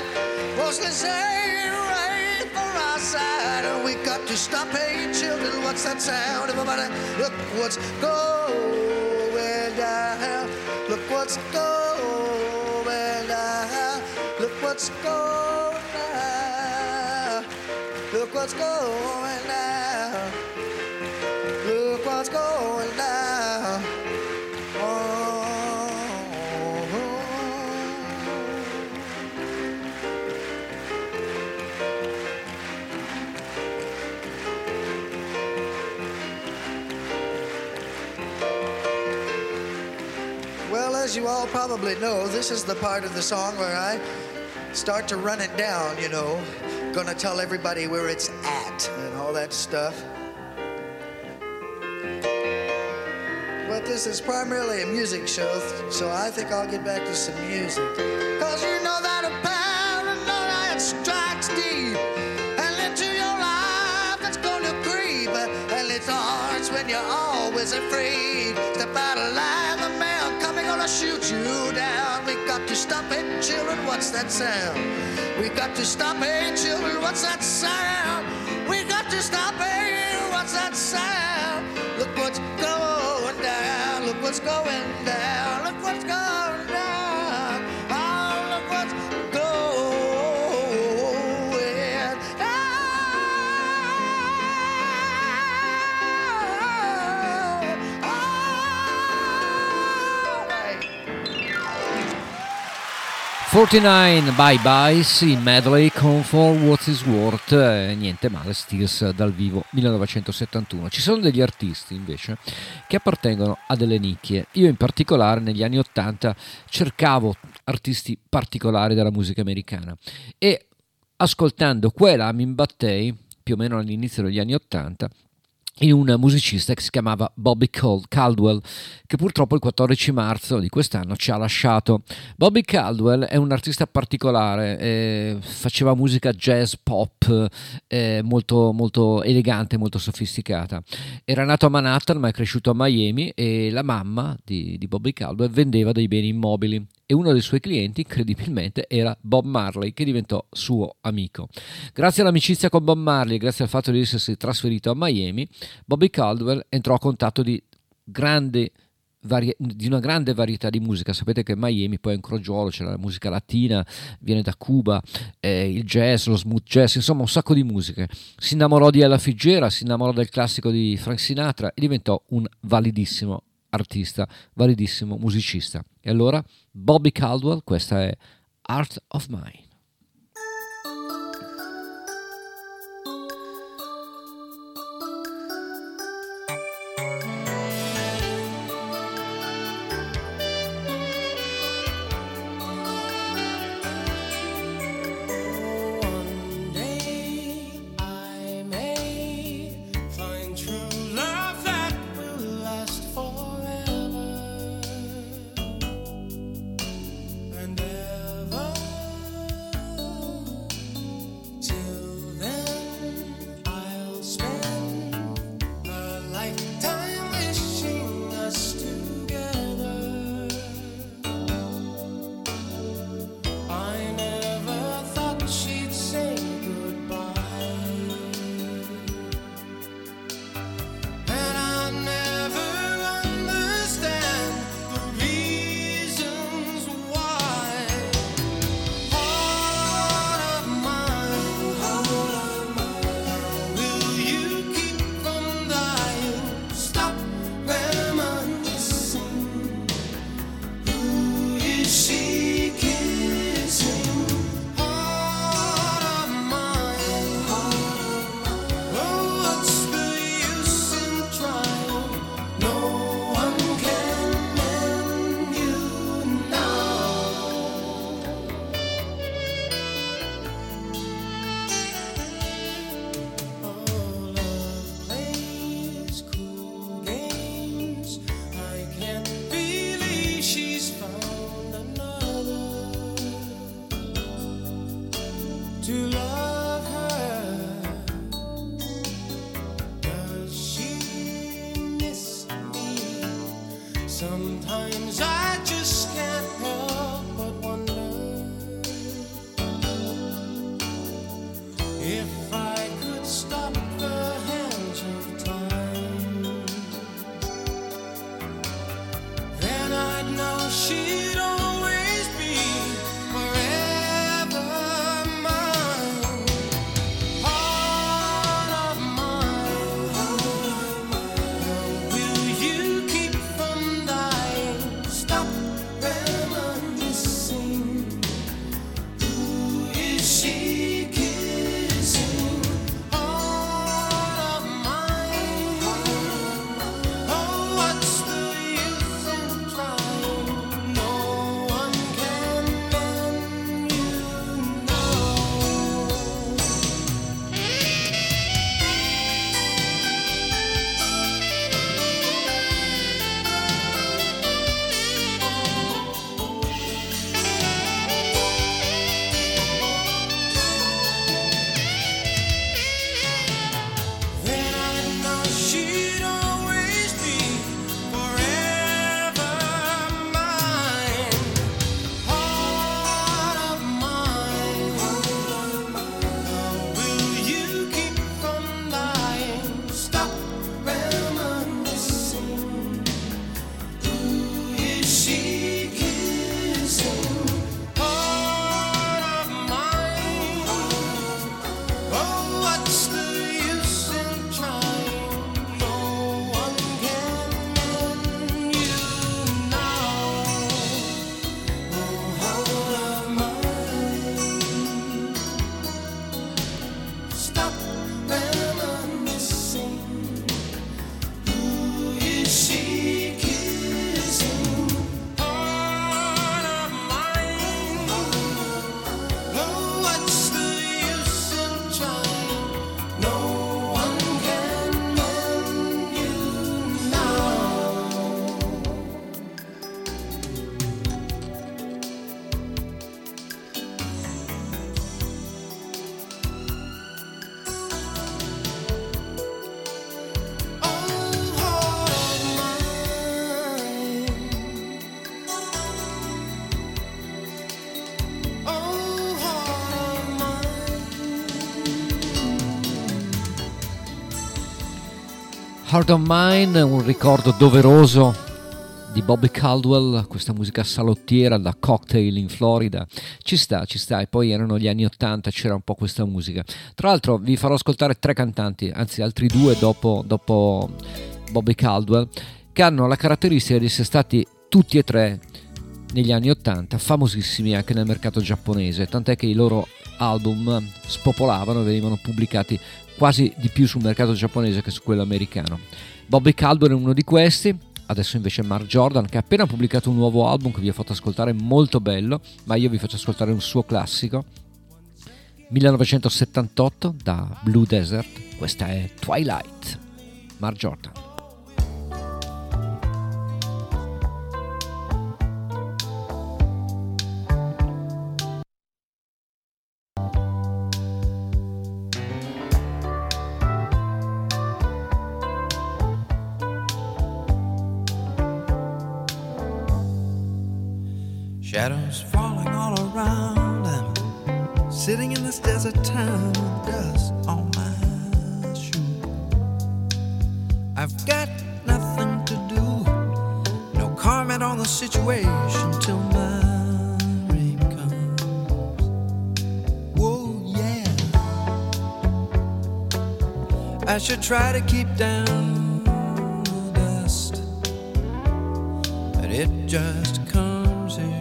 Mostly saying right for our side. And we got to stop, hey, children, what's that sound? Everybody look what's going down. Look what's going. Look what's going on. Look what's going on. Look what's going on. Oh. Well, as you all probably know, this is the part of the song where I start to run it down, you know. Gonna tell everybody where it's at and all that stuff. But this is primarily a music show, so I think I'll get back to some music. Cause you know that a paranoia strikes deep, and into your life it's gonna creep, and it starts when you're always afraid. Step out of line, the man coming gonna shoot you down. We got to stop it, children, what's that sound? We got to stop it, children, what's that sound? We got to stop it, what's that sound? Look what's going down, look what's going down, look what's going down. Oh, look what's going down. Oh, hey. quarantanove Bye Byes in medley con For What Is Worth, eh, niente male, Stills dal vivo millenovecentosettantuno. Ci sono degli artisti invece che appartengono a delle nicchie. Io in particolare negli anni ottanta cercavo artisti particolari della musica americana e ascoltando quella mi imbattei più o meno all'inizio degli anni ottanta in un musicista che si chiamava Bobby Caldwell, che purtroppo il quattordici marzo di quest'anno ci ha lasciato. Bobby Caldwell è un artista particolare, eh, faceva musica jazz pop, eh, molto, molto elegante, molto sofisticata. Era nato a Manhattan ma è cresciuto a Miami e la mamma di, di Bobby Caldwell vendeva dei beni immobili. E uno dei suoi clienti, incredibilmente, era Bob Marley, che diventò suo amico. Grazie all'amicizia con Bob Marley, grazie al fatto di essersi trasferito a Miami, Bobby Caldwell entrò a contatto di, grande varie- di una grande varietà di musica. Sapete che Miami poi è un crogiolo, c'è la musica latina, viene da Cuba, eh, il jazz, lo smooth jazz, insomma un sacco di musiche. Si innamorò di Ella Fitzgerald, si innamorò del classico di Frank Sinatra e diventò un validissimo artista, validissimo musicista. E allora Bobby Caldwell, questa è Heart of Mine. Heart of Mine, un ricordo doveroso di Bobby Caldwell, questa musica salottiera da cocktail in Florida. Ci sta, ci sta, e poi erano gli anni ottanta, c'era un po' questa musica. Tra l'altro vi farò ascoltare tre cantanti, anzi altri due dopo, dopo Bobby Caldwell, che hanno la caratteristica di essere stati tutti e tre negli anni ottanta famosissimi anche nel mercato giapponese, tant'è che i loro album spopolavano, venivano pubblicati quasi di più sul mercato giapponese che su quello americano. Bobby Caldwell è uno di questi, adesso invece Mark Jordan, che ha appena pubblicato un nuovo album che vi ho fatto ascoltare, molto bello, ma io vi faccio ascoltare un suo classico, millenovecentosettantotto, da Blue Desert, questa è Twilight, Mark Jordan. Shadows falling all around, I'm sitting in this desert town, dust on my shoe. I've got nothing to do, no comment on the situation till my rain comes. Whoa, yeah, I should try to keep down the dust, but it just comes here.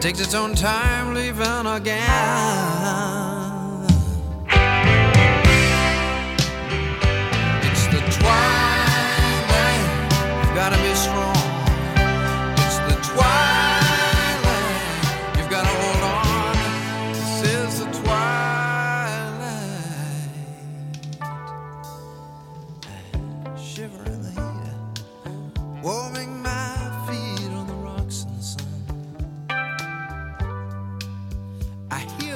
Takes its own time leaving again. It's the twilight, you've gotta be strong. It's the twilight, you've gotta hold on. This is the twilight. Shiver in the heat, warming my feet on the rocks and sun. I hear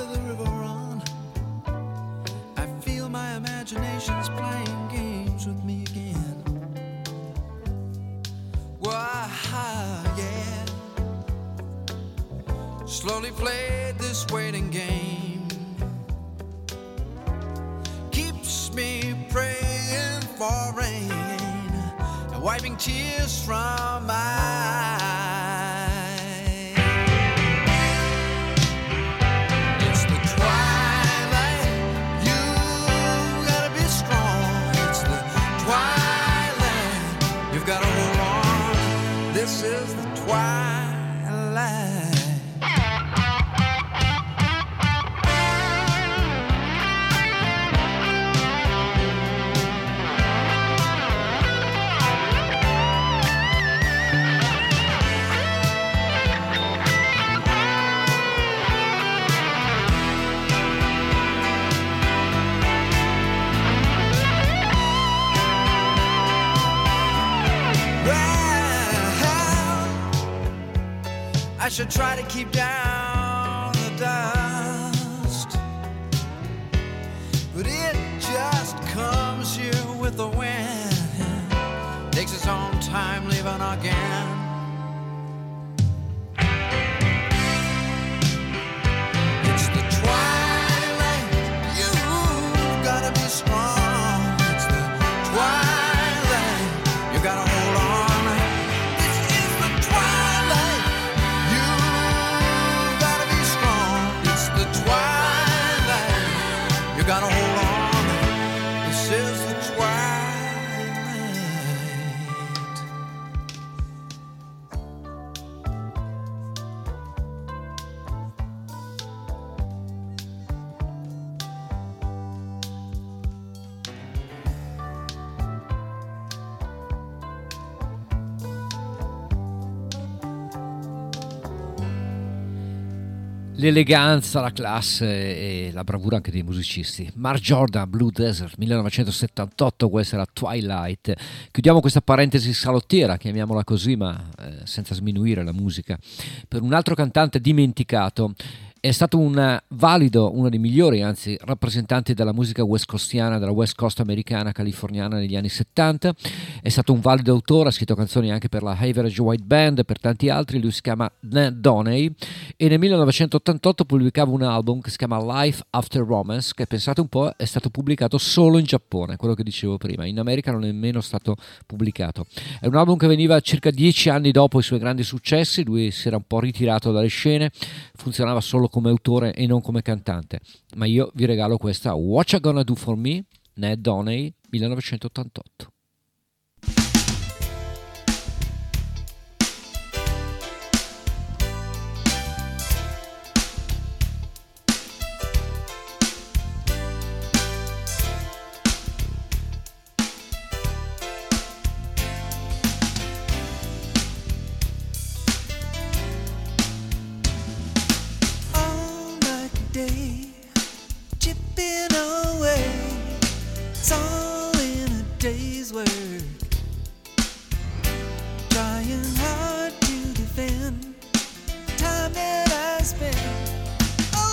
slowly played this waiting game, keeps me praying for rain and wiping tears from my eyes. This is the twilight. I should try to keep down the dust, but it just comes here with the wind, takes its own time leaving again. It's the twilight, you've gotta be strong. It's the twilight, you gotta hold on. You gotta hold on, this is the twilight. L'eleganza, la classe e la bravura anche dei musicisti. Mark Jordan, Blue Desert, millenovecentosettantotto, questa era Twilight. Chiudiamo questa parentesi salottiera, chiamiamola così, ma eh, senza sminuire la musica, per un altro cantante dimenticato. È stato un valido, uno dei migliori, anzi, rappresentanti della musica west costiana, della west coast americana, californiana negli anni settanta. È stato un valido autore, ha scritto canzoni anche per la Average White Band e per tanti altri. Lui si chiama Dan Doney e nel millenovecentottantotto pubblicava un album che si chiama Life After Romance, che pensate un po' è stato pubblicato solo in Giappone, quello che dicevo prima, in America non è nemmeno stato pubblicato. È un album che veniva circa dieci anni dopo i suoi grandi successi, lui si era un po' ritirato dalle scene, funzionava solo come autore e non come cantante, ma io vi regalo questa What You Gonna Do For Me, Ned Doney, millenovecentottantotto. Oh,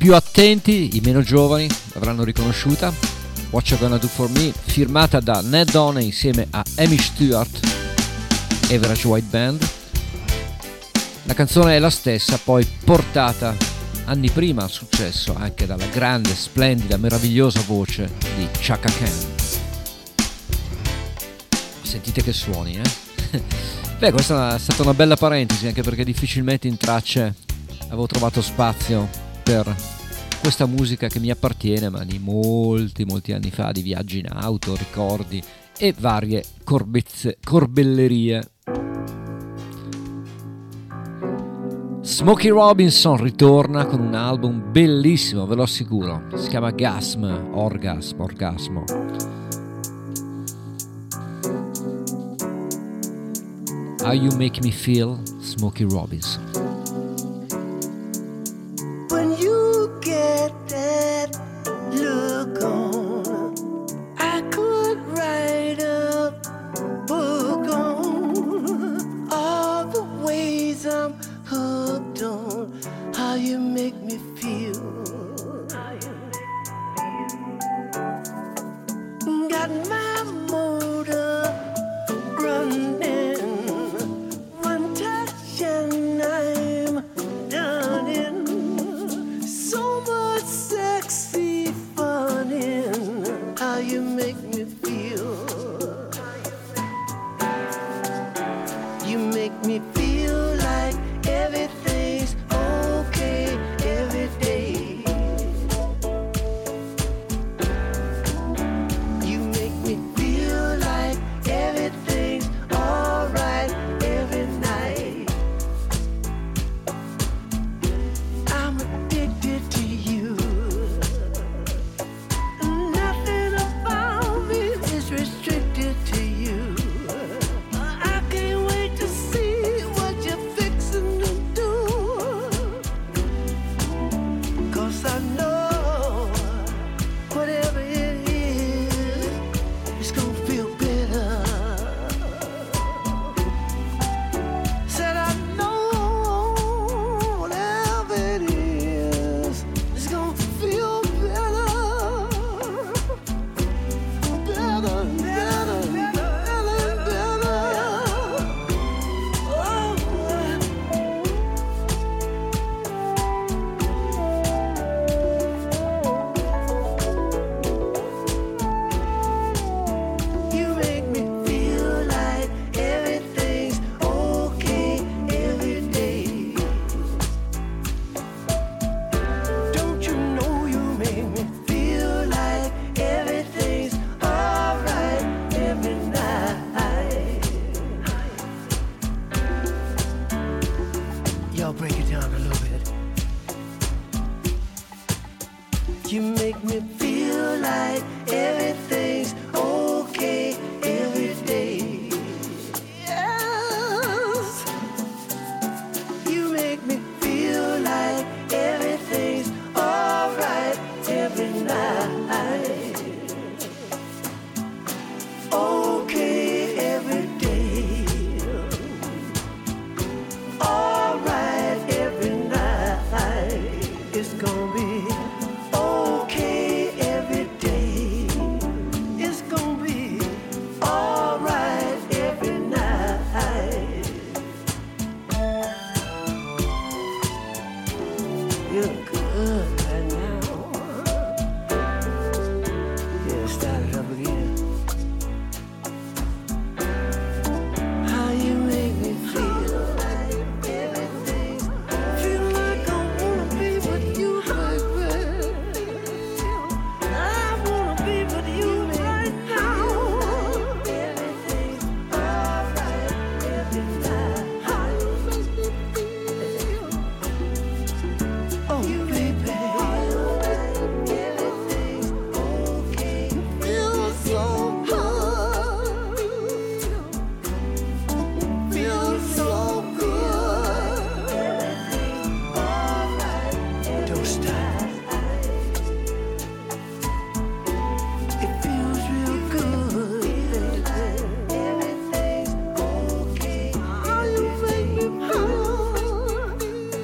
più attenti, i meno giovani l'avranno riconosciuta. What You Gonna Do For Me, firmata da Ned Donne insieme a Amy Stewart, Average White Band. La canzone è la stessa, poi portata anni prima al successo anche dalla grande, splendida, meravigliosa voce di Chaka Khan. Sentite che suoni, eh? Beh, questa è stata una bella parentesi, anche perché difficilmente in tracce avevo trovato spazio per questa musica che mi appartiene, ma di molti, molti anni fa, di viaggi in auto, ricordi e varie corbezze, corbellerie. Smokey Robinson ritorna con un album bellissimo, ve lo assicuro, si chiama Gasm, Orgasmo, Orgasmo. How You Make Me Feel, Smokey Robinson. When you get that look on, I could write a book on all the ways I'm hooked on. How you make me feel. Got my motor running.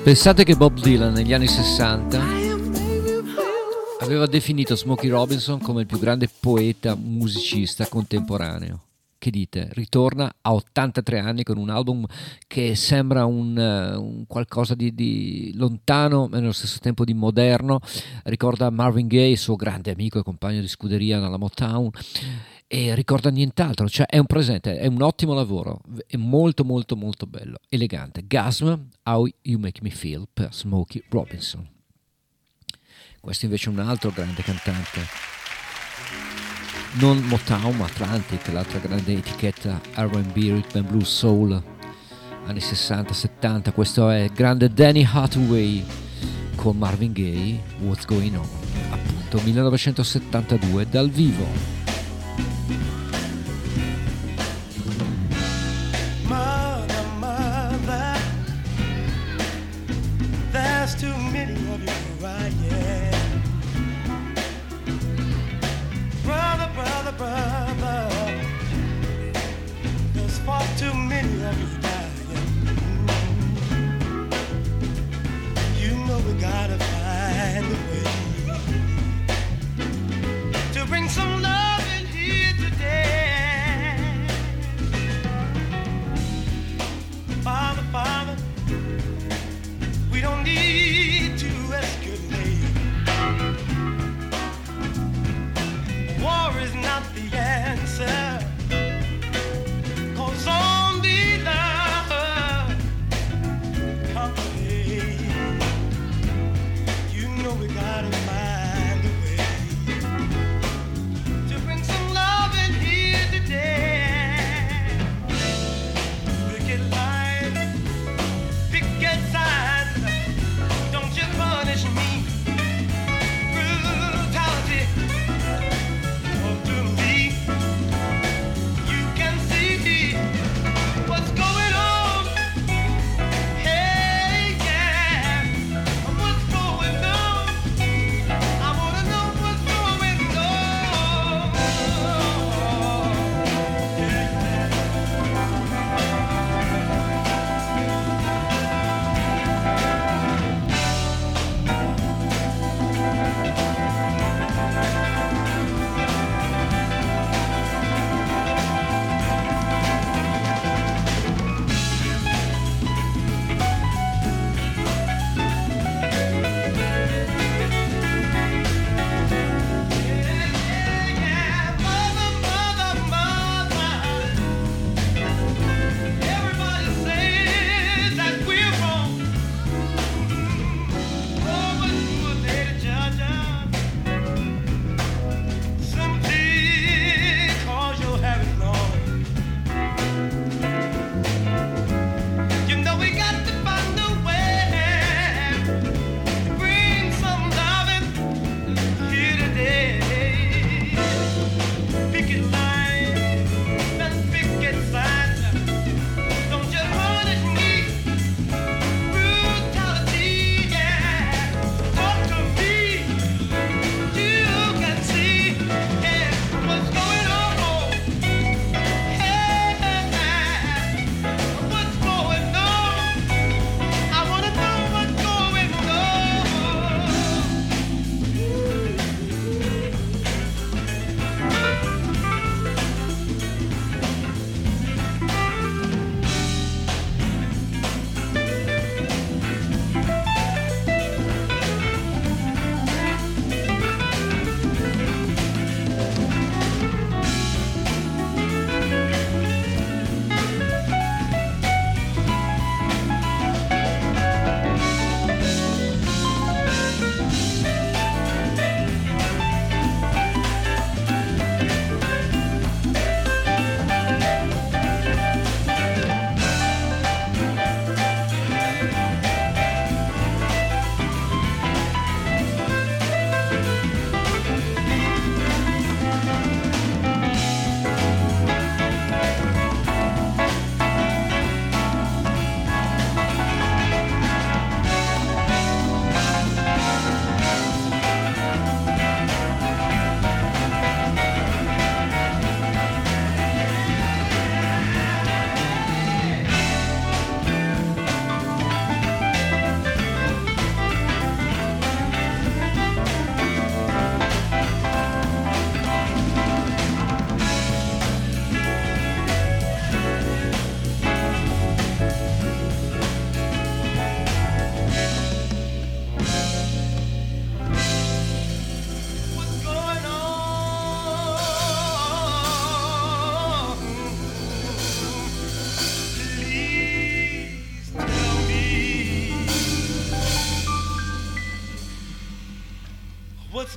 Pensate che Bob Dylan negli anni sessanta aveva definito Smokey Robinson come il più grande poeta musicista contemporaneo. Che dite? Ritorna a ottantatré anni con un album che sembra un, un qualcosa di, di lontano ma nello stesso tempo di moderno. Ricorda Marvin Gaye, suo grande amico e compagno di scuderia nella Motown, e ricorda nient'altro, cioè è un presente, è un ottimo lavoro, è molto molto molto bello, elegante. Gasm, How You Make Me Feel per Smokey Robinson. Questo invece è un altro grande cantante, non Motown ma Atlantic, l'altra grande etichetta R and B, rhythm and blues, soul, anni sessanta settanta. Questo è grande Danny Hathaway con Marvin Gaye, What's Going On, appunto millenovecentosettantadue dal vivo. Mother, mother, there's too many of you crying. Brother, brother, brother, there's far too many of you dying. You know we gotta find a way to bring some love in here today. Father, Father, we don't need to ask your name. War is not the answer, 'cause only love can save. You know we got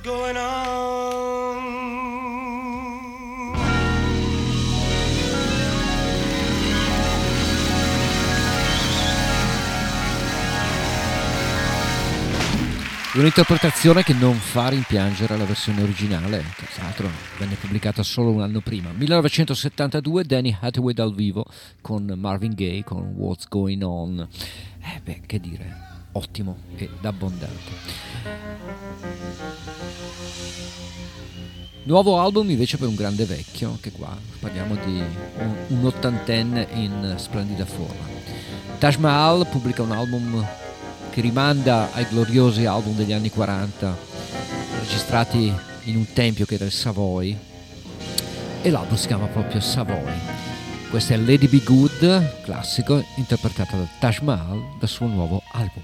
what's going on. Un'interpretazione che non fa rimpiangere la versione originale, che tra l'altro venne pubblicata solo un anno prima, millenovecentosettantadue, Danny Hathaway dal vivo con Marvin Gaye con What's Going On. Eh beh, che dire, ottimo ed abbondante. Nuovo album invece per un grande vecchio, che qua parliamo di un, un ottantenne in splendida forma. Taj Mahal pubblica un album che rimanda ai gloriosi album degli anni quaranta, registrati in un tempio che era il Savoy, e l'album si chiama proprio Savoy. Questa è Lady Be Good, classico, interpretata da Taj Mahal dal suo nuovo album.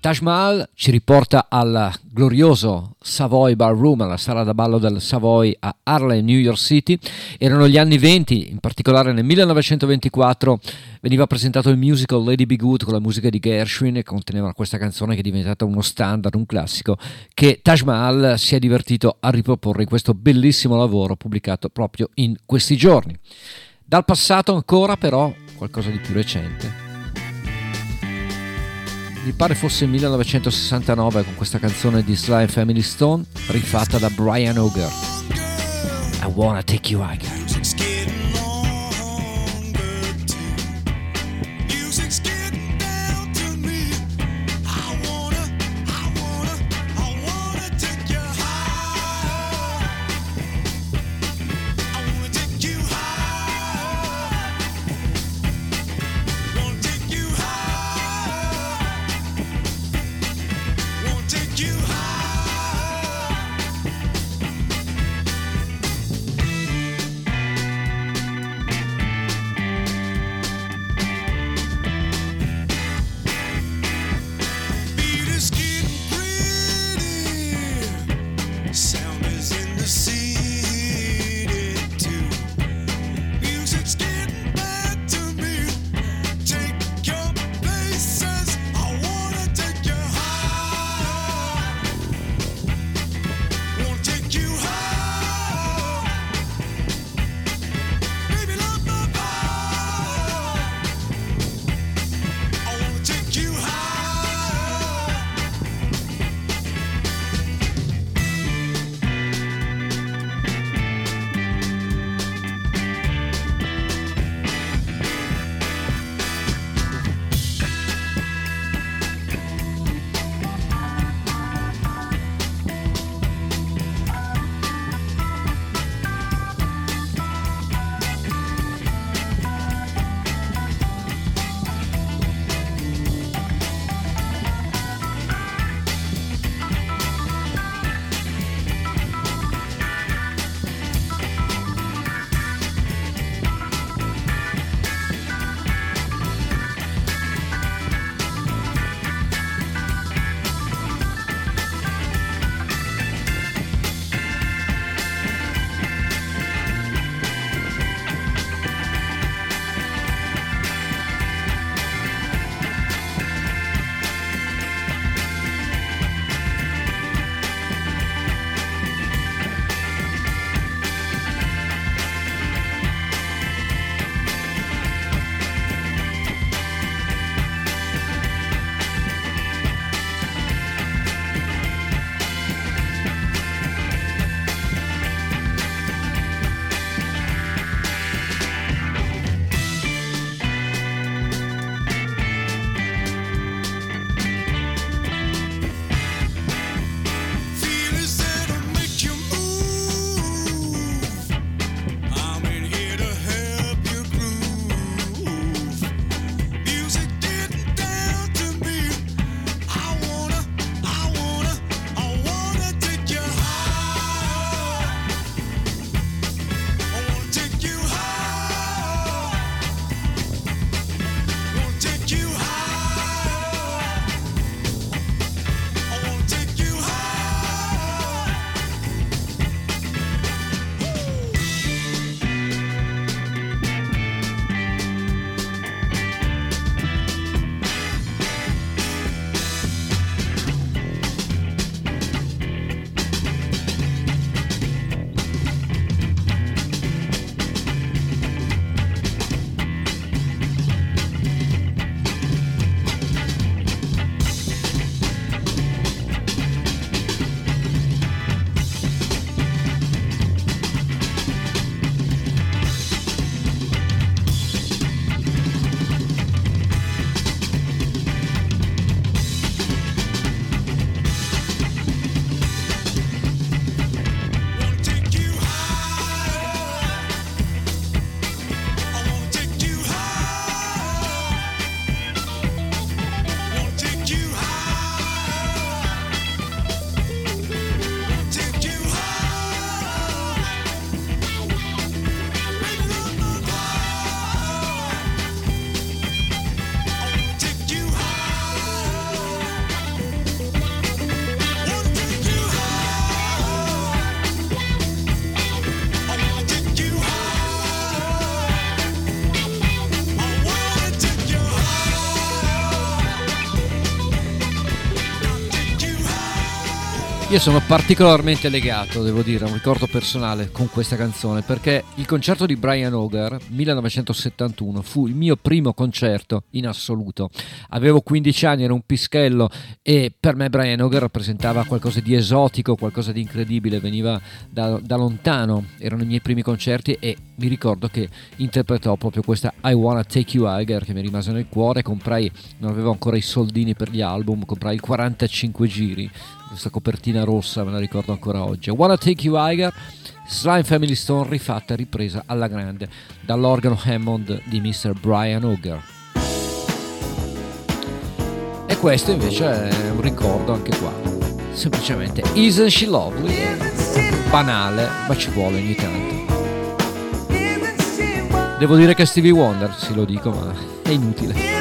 Taj Mahal ci riporta al glorioso Savoy Ballroom, alla sala da ballo del Savoy a Harlem, New York City. Erano gli anni venti, in particolare nel millenovecentoventiquattro veniva presentato il musical Lady Be Good con la musica di Gershwin, e conteneva questa canzone che è diventata uno standard, un classico, che Taj Mahal si è divertito a riproporre in questo bellissimo lavoro pubblicato proprio in questi giorni. Dal passato ancora però qualcosa di più recente. Mi pare fosse il millenovecentosessantanove con questa canzone di Sly and Family Stone rifatta da Brian Auger. I wanna take you higher. Io sono particolarmente legato, devo dire, a un ricordo personale con questa canzone, perché il concerto di Brian Auger millenovecentosettantuno fu il mio primo concerto in assoluto. Avevo quindici anni, ero un pischello e per me Brian Auger rappresentava qualcosa di esotico, qualcosa di incredibile, veniva da, da lontano. Erano i miei primi concerti e mi ricordo che interpretò proprio questa I Wanna Take You Auger che mi rimase nel cuore. Comprai, non avevo ancora i soldini per gli album, comprai il quarantacinque giri, questa copertina rossa me la ricordo ancora oggi. Wanna Take You Higher, Slime Family Stone rifatta, ripresa alla grande dall'organo Hammond di mister Brian Auger. E questo invece è un ricordo anche qua, semplicemente Isn't She Lovely, banale ma ci vuole ogni tanto. Devo dire che Stevie Wonder, sì lo dico ma è inutile.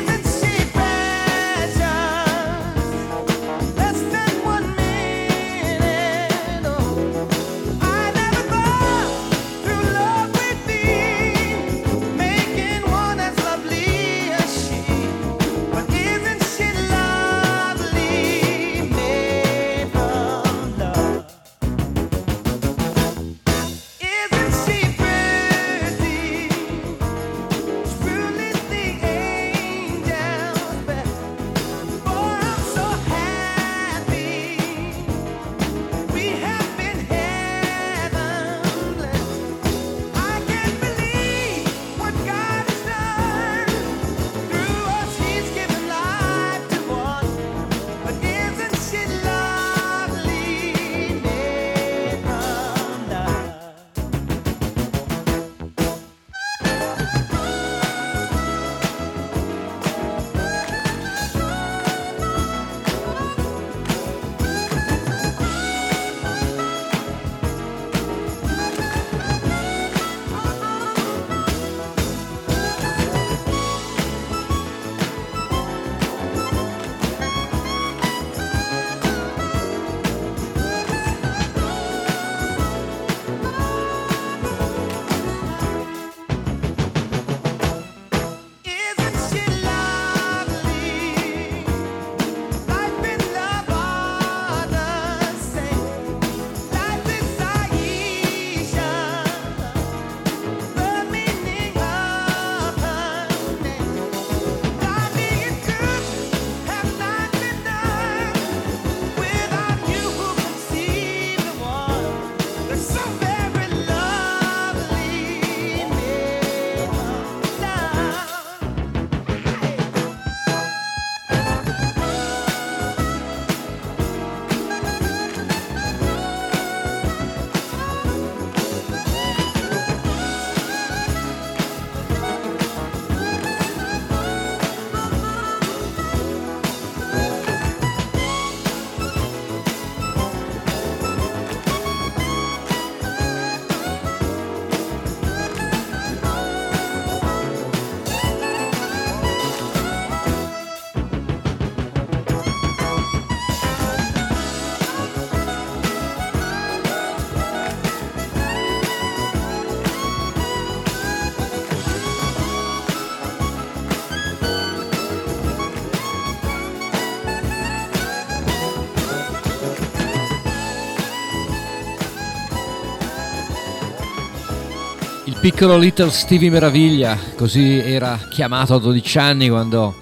Piccolo Little Stevie Meraviglia, così era chiamato a dodici anni quando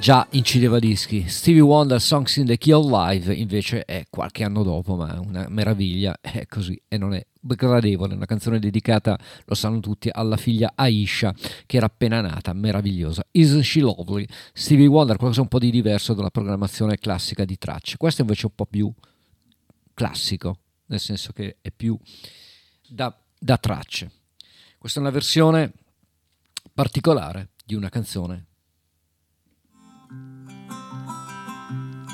già incideva dischi. Stevie Wonder Songs in the Key of Live invece è qualche anno dopo, ma una meraviglia, è così e non è gradevole. Una canzone dedicata, lo sanno tutti, alla figlia Aisha che era appena nata, meravigliosa. Isn't She Lovely, Stevie Wonder, qualcosa un po' di diverso dalla programmazione classica di tracce. Questo invece è un po' più classico, nel senso che è più da, da tracce. Questa è una versione particolare di una canzone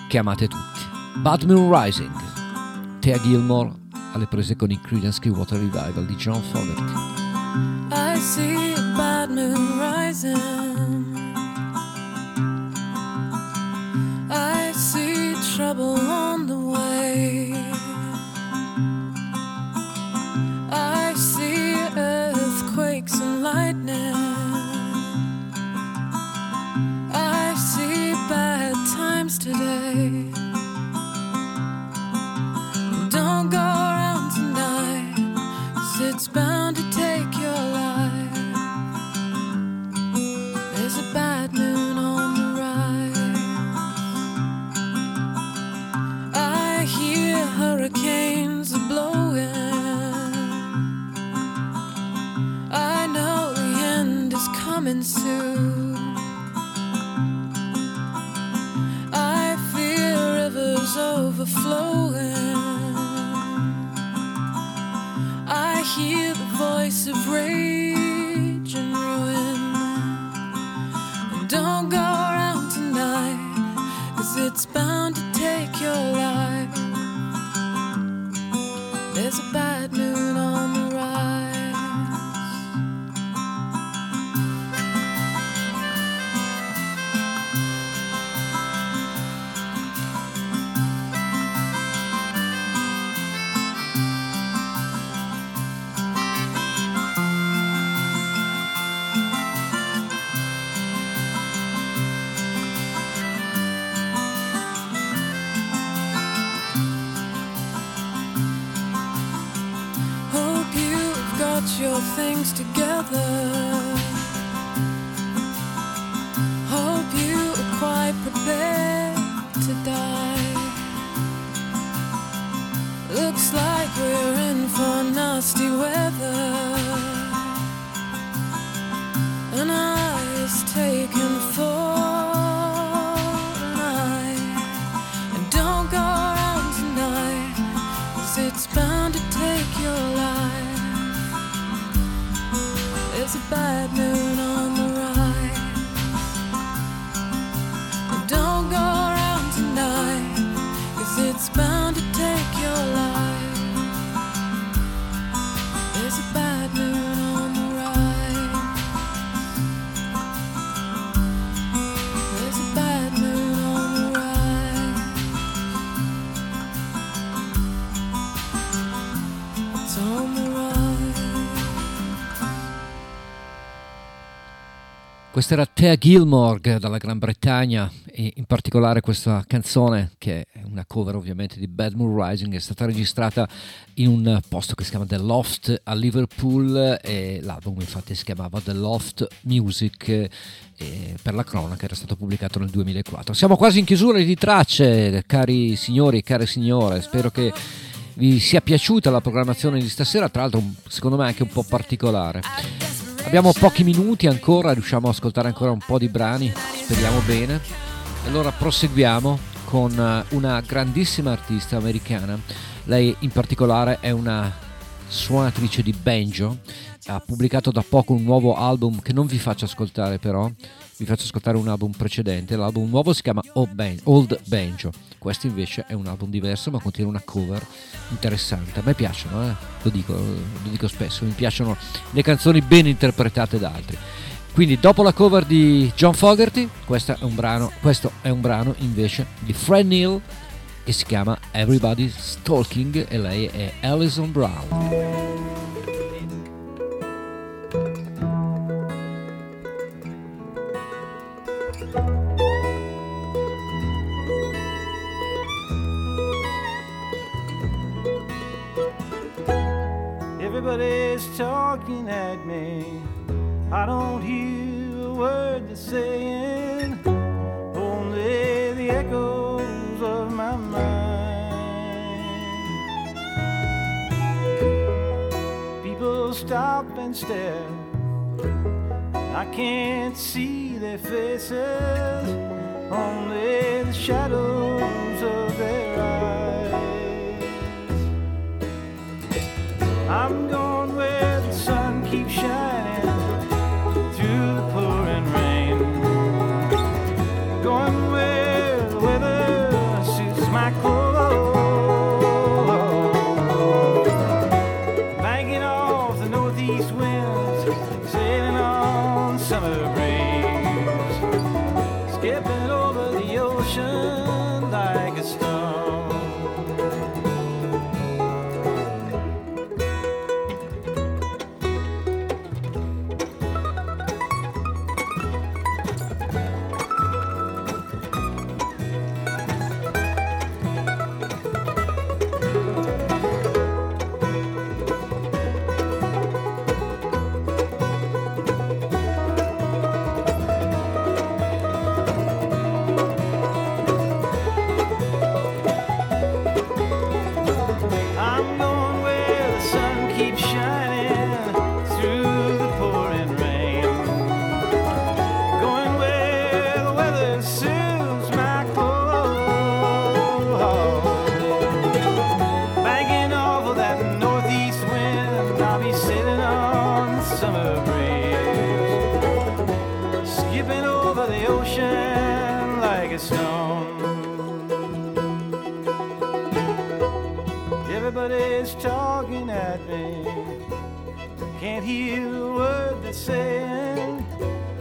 che amate tutti. Bad Moon Rising, Thea Gilmore alle prese con il Creedence Clearwater Revival di John Fogerty. I see a bad moon rising, I see trouble on the way, I see earthquakes and lightning, I see bad times today, hear the voice of rage and ruin. Don't go around tonight, 'cause it's bound to take your life. There's a bad moon on the rise. Your things together. Hope you are quite prepared to die. Looks like we're in for nasty weather. An eye is taken for an eye. And don't go around tonight, 'cause it's bound to take your life. It's a bad moon on the rise. Don't go around tonight, 'cause it's bound to take your life. There's a bad moon on the rise. There's a bad moon on the rise. It's on the rise. Questa era Thea Gilmore dalla Gran Bretagna, e in particolare questa canzone, che è una cover ovviamente di Bad Moon Rising, è stata registrata in un posto che si chiama The Loft a Liverpool, e l'album infatti si chiamava The Loft Music, e per la cronaca era stato pubblicato nel duemilaquattro. Siamo quasi in chiusura di Tracce, cari signori e care signore, spero che vi sia piaciuta la programmazione di stasera, tra l'altro secondo me anche un po' particolare. Abbiamo pochi minuti ancora, riusciamo ad ascoltare ancora un po' di brani, speriamo bene. Allora proseguiamo con una grandissima artista americana. Lei in particolare è una suonatrice di banjo, ha pubblicato da poco un nuovo album che non vi faccio ascoltare, però vi faccio ascoltare un album precedente. L'album nuovo si chiama Old Banjo, questo invece è un album diverso ma contiene una cover interessante. A me piacciono, eh? lo dico lo dico spesso, mi piacciono le canzoni ben interpretate da altri. Quindi dopo la cover di John Fogerty, questo è un brano questo è un brano invece di Fred Neil che si chiama Everybody's Talking, e lei è Alison Brown. Everybody's talking at me, I don't hear a word they're saying, only the echoes of my mind. People stop and stare, I can't see their faces, only the shadows of their eyes. I'm going where the sun keeps shining through the pouring rain. Going where the weather suits my clothes. Banking off the northeast winds, sailing on summer breeze, skipping over the ocean like a stone. Everybody's talking at me. Can't hear a word they're saying.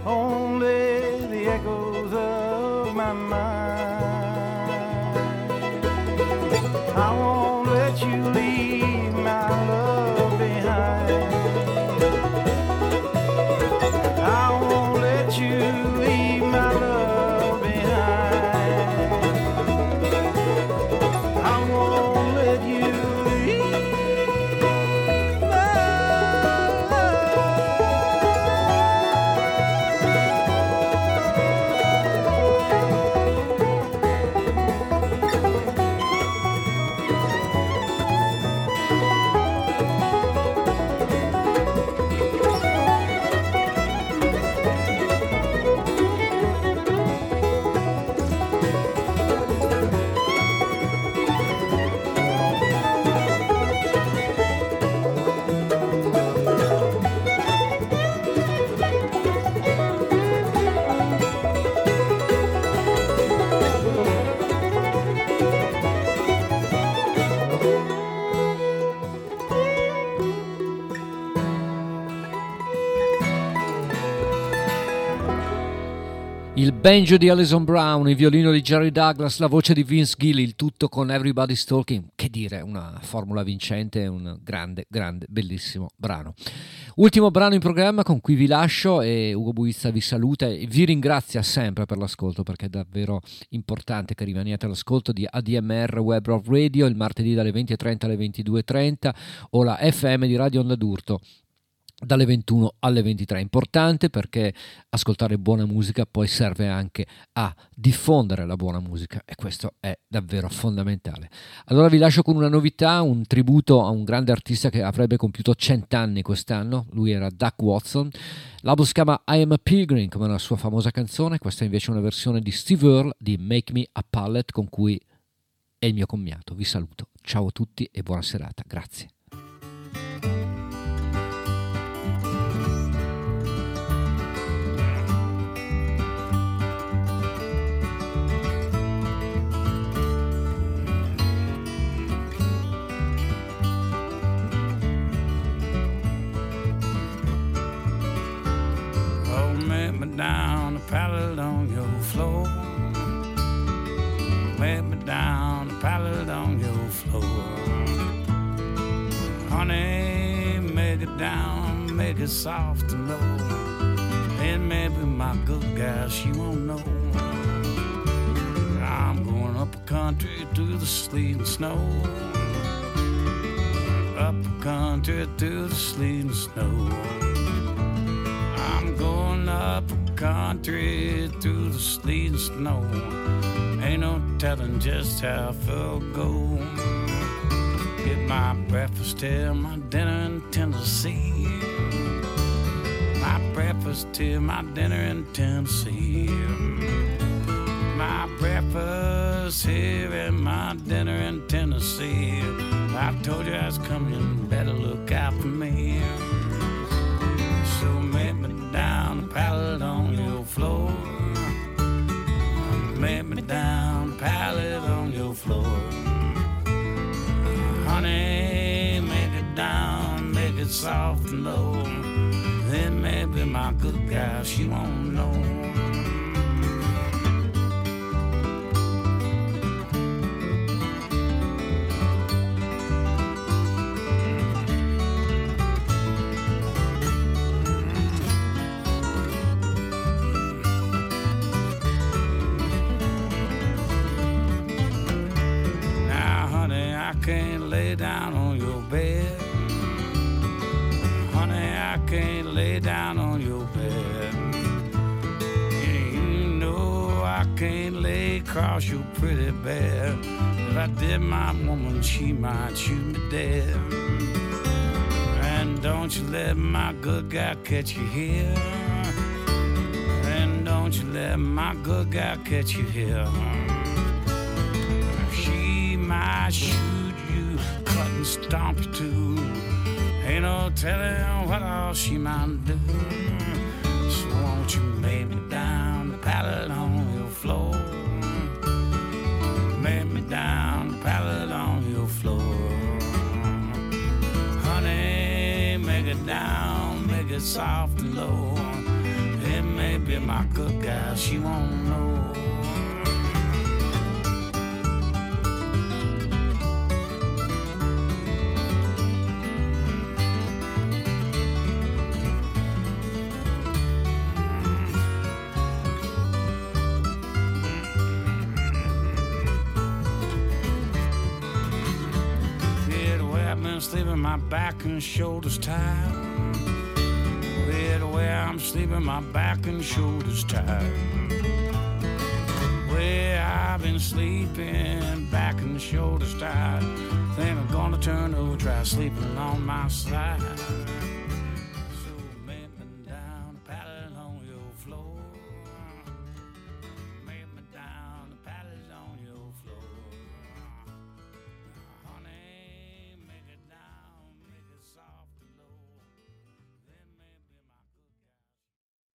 Only the echoes of my mind. I won't let you leave my love behind. I won't let you leave my love behind. I won't let you leave il banjo di Alison Brown, il violino di Jerry Douglas, la voce di Vince Gill, il tutto con Everybody's Talking. Che dire, una formula vincente, un grande, grande, bellissimo brano. Ultimo brano in programma con cui vi lascio, e Ugo Buizza vi saluta e vi ringrazia sempre per l'ascolto, perché è davvero importante che rimaniate all'ascolto di A D M R Web Rock Radio il martedì dalle venti e trenta alle ventidue e trenta o la F M di Radio Onda d'Urto dalle ventuno alle ventitré. Importante, perché ascoltare buona musica poi serve anche a diffondere la buona musica, e questo è davvero fondamentale. Allora vi lascio con una novità, un tributo a un grande artista che avrebbe compiuto cent'anni quest'anno. Lui era Duck Watson. L'album si chiama I Am a Pilgrim, come la sua famosa canzone. Questa è invece una versione di Steve Earle di Make Me a Pallet, con cui è il mio commiato. Vi saluto, ciao a tutti e buona serata, grazie. Let me down a pallet on your floor. Let me down a pallet on your floor. Honey, make it down, make it soft and low. And maybe my good gal, she won't know. I'm going up a country through the sleet and snow. Up a country through the sleet and snow. I'm going up country through the sleet and snow. Ain't no telling just how far I'll go. Get my breakfast till my dinner in Tennessee. My breakfast till my dinner in Tennessee. My breakfast here and my dinner in Tennessee. I told you I was coming, better look out for me. So make me down a pallet on your floor. Make me down a pallet on your floor. Honey, make it down, make it soft and low. Then maybe my good gal, she won't know. Down on your bed, honey, I can't lay down on your bed. And you know I can't lay across your pretty bed. If I did, my woman, she might shoot me dead. And don't you let my good guy catch you here. And don't you let my good guy catch you here. She might shoot, stomp you too. Ain't no telling what all she might do. So won't you lay me down the pallet on your floor. Lay me down the pallet on your floor. down, make it soft and low. It may be my good guy, she won't know. Sleeping my back and shoulders tired. Way the way I'm sleeping my back and shoulders tired. Way I've been sleeping back and shoulders tired. Think I'm gonna turn over, try sleeping on my side.